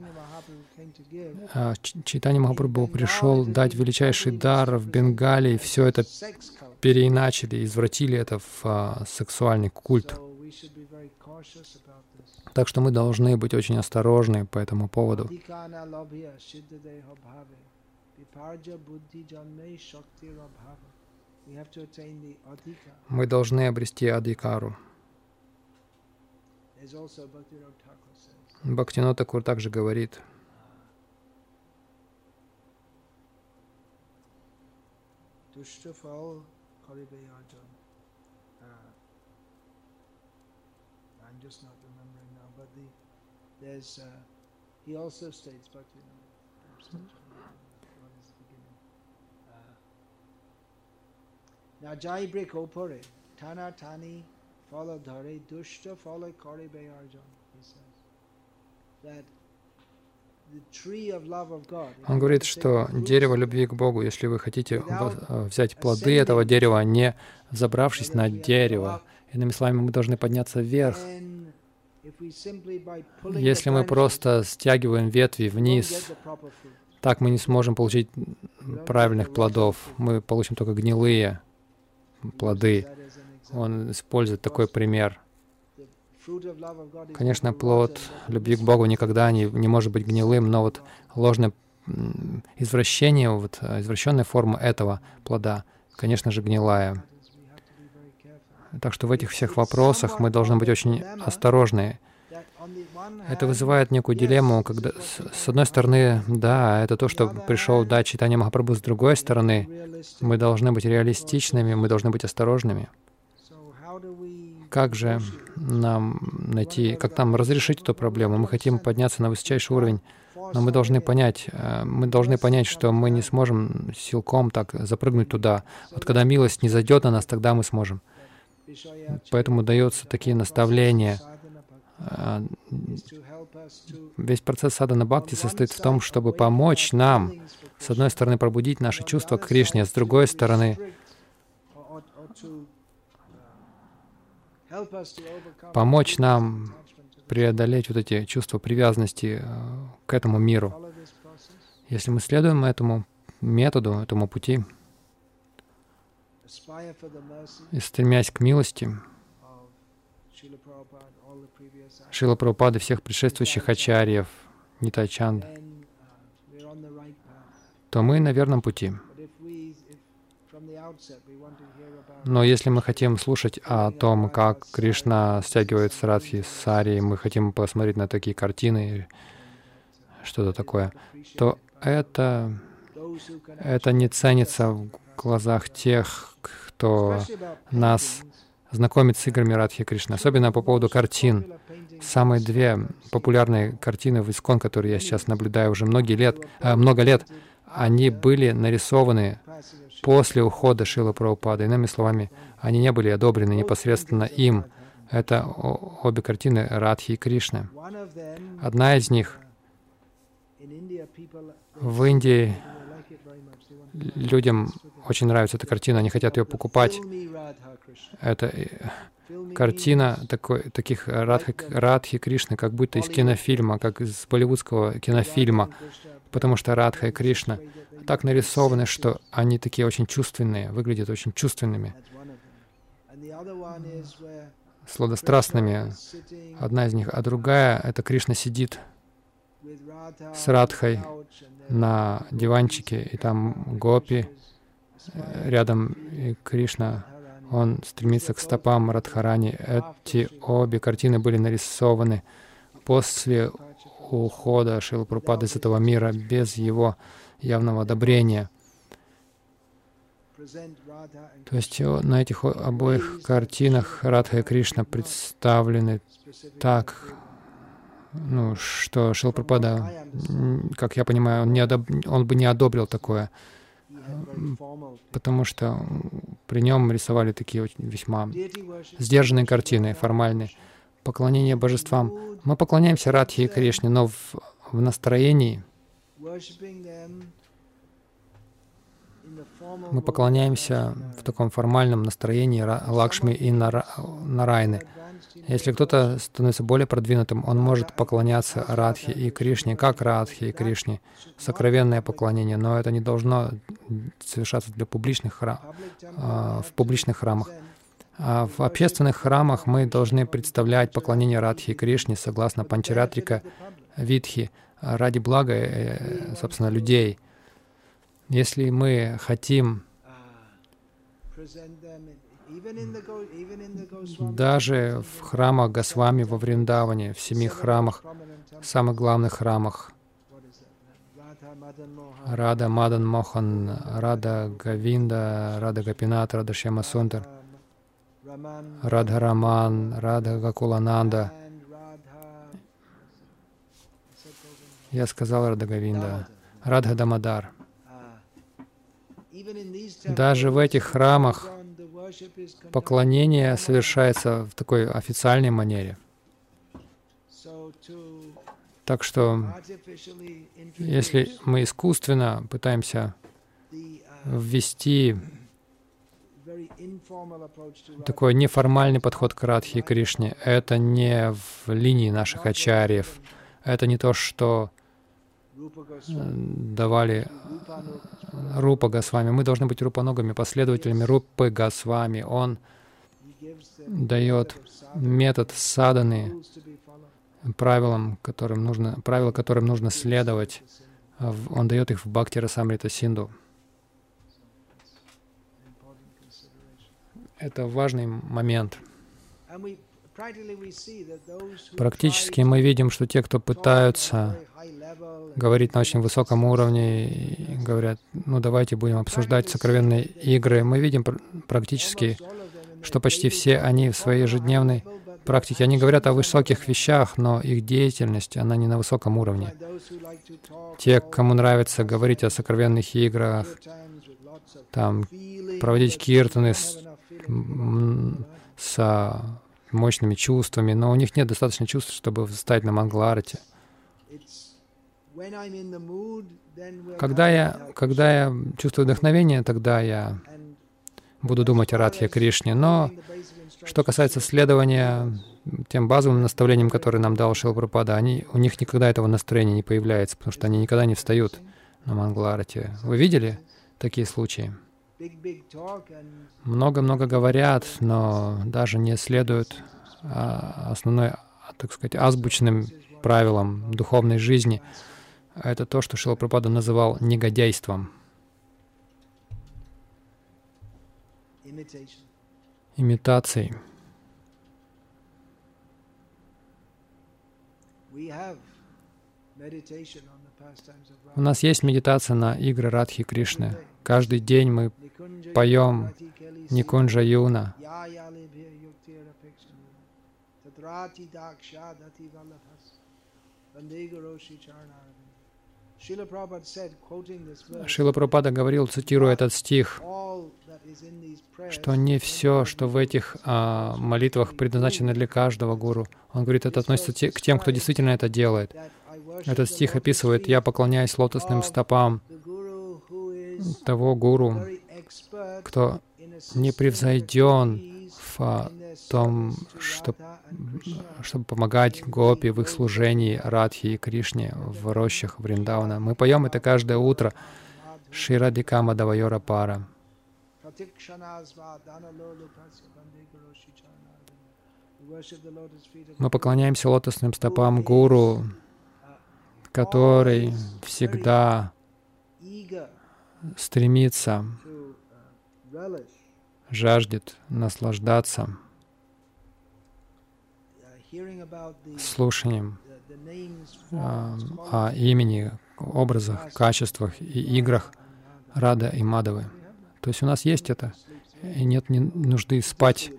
Чайтанья Махапрабху пришел дать величайший дар в Бенгалии, все это переиначили, извратили это в сексуальный культ. Так что мы должны быть очень осторожны по этому поводу. Мы должны обрести адикару. Бхактивинода Тхакур также говорит, он говорит, что дерево любви к Богу, если вы хотите взять плоды этого дерева, не забравшись на дерево, иными словами, мы должны подняться вверх. Если мы просто стягиваем ветви вниз, так мы не сможем получить правильных плодов. Мы получим только гнилые плоды. Он использует такой пример. Конечно, плод любви к Богу никогда не может быть гнилым, но вот ложное извращение, вот извращенная форма этого плода, конечно же, гнилая. Так что в этих всех вопросах мы должны быть очень осторожны. Это вызывает некую дилемму, когда, с одной стороны, да, это то, что пришел дать Чайтанья Махапрабху, с другой стороны, мы должны быть реалистичными, мы должны быть осторожными. Как же нам найти, как нам разрешить эту проблему? Мы хотим подняться на высочайший уровень, но мы должны понять, что мы не сможем силком так запрыгнуть туда. Вот когда милость не зайдет на нас, тогда мы сможем. Поэтому даются такие наставления. Весь процесс садхана бхакти состоит в том, чтобы помочь нам, с одной стороны, пробудить наши чувства к Кришне, а с другой стороны, помочь нам преодолеть вот эти чувства привязанности к этому миру. Если мы следуем этому методу, этому пути, и стремясь к милости Шрила Прабхупады, всех предшествующих ачарьев, Нитайчанд, то мы на верном пути. Но если мы хотим слушать о том, как Кришна стягивает с Радхи, с Сари, мы хотим посмотреть на такие картины, что-то такое, то это не ценится в глазах тех, кто нас знакомит с играми Радхи Кришны. Особенно по поводу картин. Самые две популярные картины в ISKCON, которые я сейчас наблюдаю уже много лет, они были нарисованы после ухода Шрилы Прабхупады. Иными словами, они не были одобрены непосредственно им. Это обе картины Радхи и Кришны. Одна из них в Индии людям очень нравится эта картина, они хотят ее покупать. Это картина таких Радхи Кришны, как будто из кинофильма, как из болливудского кинофильма, потому что Радха и Кришна так нарисованы, что они такие очень чувственные, выглядят очень чувственными, сладострастными. Одна из них, а другая — это Кришна сидит с Радхой на диванчике, и там гопи рядом, и Кришна, он стремится к стопам Радхарани. Эти обе картины были нарисованы после ухода Шрилы Прабхупады из этого мира, без его явного одобрения. То есть на этих обоих картинах Радха и Кришна представлены так, ну, что Шрила Прабхупада, как я понимаю, он бы не одобрил такое, потому что при нем рисовали такие весьма сдержанные картины, формальные. Поклонение божествам. Мы поклоняемся Радхе и Кришне, но в настроении мы поклоняемся в таком формальном настроении Лакшми и Нарайны. Если кто-то становится более продвинутым, он может поклоняться Радхе и Кришне, как Радхе и Кришне, сокровенное поклонение, но это не должно совершаться для в публичных храмах. А в общественных храмах мы должны представлять поклонение Радхе и Кришне согласно Панчаратрика Видхи, ради блага, собственно, людей. Если мы хотим даже в храмах Госвами во Вриндаване, в 7 храмах, самых главных храмах, Рада Мадан Мохан, Рада Говинда, Рада Гопинат, Рада Шьяма Сундар, Радха Раман, Радха Гакулананда. Я сказал Радха Говинда. Радха Дамодар. Даже в этих храмах поклонение совершается в такой официальной манере. Так что, если мы искусственно пытаемся ввести такой неформальный подход к Радхе и Кришне, это не в линии наших ачарьев, это не то, что давали Рупа Госвами. Мы должны быть рупаногами, последователями Рупы Госвами. Он дает метод садханы, правила, которым нужно следовать. Он дает их в Бхакти-расамрита Синду. Это важный момент. Практически мы видим, что те, кто пытаются говорить на очень высоком уровне, и говорят, ну давайте будем обсуждать сокровенные игры, мы видим практически, что почти все они в своей ежедневной практике, они говорят о высоких вещах, но их деятельность, она не на высоком уровне. Те, кому нравится говорить о сокровенных играх, там, проводить киртаны с мощными чувствами, но у них нет достаточно чувств, чтобы встать на Мангала Арати. Когда я чувствую вдохновение, тогда я буду думать о Радхе Кришне. Но что касается следования тем базовым наставлениям, которые нам дал Шрила Прабхупада, у них никогда этого настроения не появляется, потому что они никогда не встают на Мангала Арати. Вы видели такие случаи? Много-много говорят, но даже не следуют основной, так сказать, азбучным правилам духовной жизни. Это то, что Шрила Прабхупада называл негодяйством. Имитацией. У нас есть медитация на игры Радхи Кришны. Каждый день мы поем Никунджа Юна. Шрила Прабхупада говорил, цитируя этот стих, что не все, что в этих молитвах предназначено для каждого гуру. Он говорит, это относится к тем, кто действительно это делает. Этот стих описывает: «Я поклоняюсь лотосным стопам того гуру, кто непревзойден в том, чтобы помогать гопи в их служении Радхи и Кришне в рощах Вриндавана». Мы поем это каждое утро. «Шира дикама давайора пара». Мы поклоняемся лотосным стопам гуру, который всегда стремится, жаждет наслаждаться слушанием о имени, образах, качествах и играх Рада и Мадавы. То есть у нас есть это, и нет нужды спать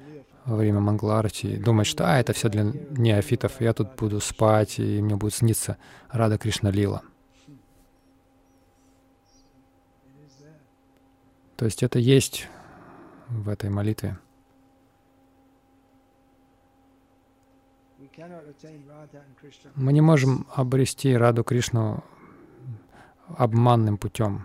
во время Мангала Арати и думать, что это все для неофитов, я тут буду спать, и мне будет сниться Рада Кришна Лила. То есть это есть в этой молитве. Мы не можем обрести Раду Кришну обманным путем.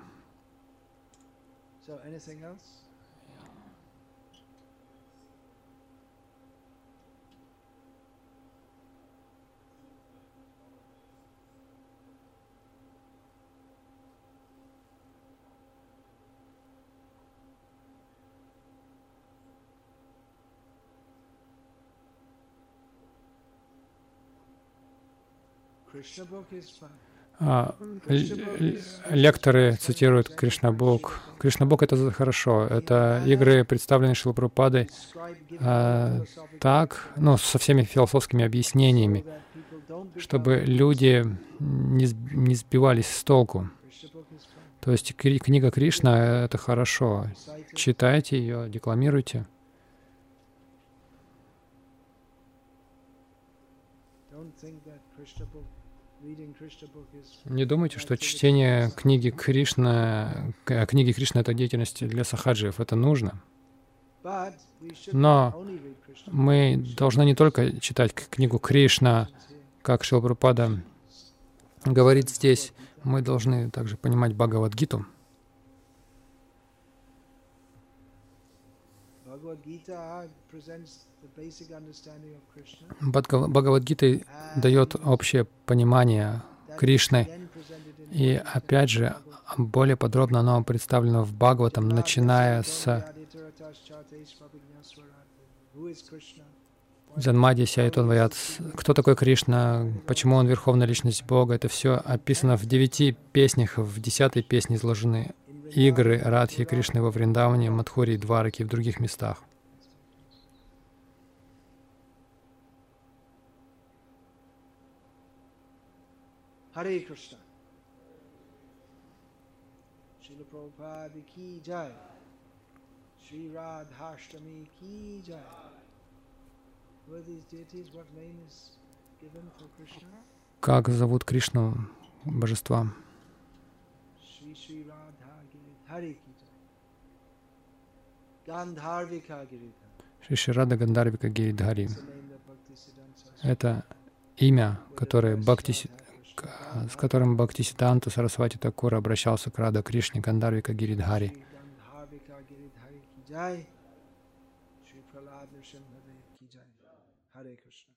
Лекторы цитируют Кришнабук. Кришнабук — это хорошо. Это игры, представленные Шрила Прабхупадой так, ну, со всеми философскими объяснениями, чтобы люди не сбивались с толку. То есть книга Кришна — это хорошо. Читайте ее, декламируйте. Не думайте, что чтение книги Кришна — это деятельность для сахаджиев. Это нужно. Но мы должны не только читать книгу Кришна, как Шрила Прабхупада говорит здесь, мы должны также понимать Бхагавад Гиту. Бхагавад Гита дает общее понимание Кришны, и опять же, более подробно оно представлено в Бхагаватам, начиная с Джанмади Сяйтонваяц. Кто такой Кришна? Почему он верховная личность Бога? Это все описано в 9 песнях, в 10-й песне изложены игры Радхи Кришны во Вриндаване, Мадхури и Двараке и в других местах. Харе Кришна. Шрила Прабхупада ки джай. Шри Радхаштами ки джай. Как зовут Кришну, божества? Шри Рада Гандхарвика Гиридхари. Это имя, которое с которым Бхактисиддханта Сарасвати Тхакур обращался к Рада Кришне Гандхарвика Гиридхари. Hare Krishna.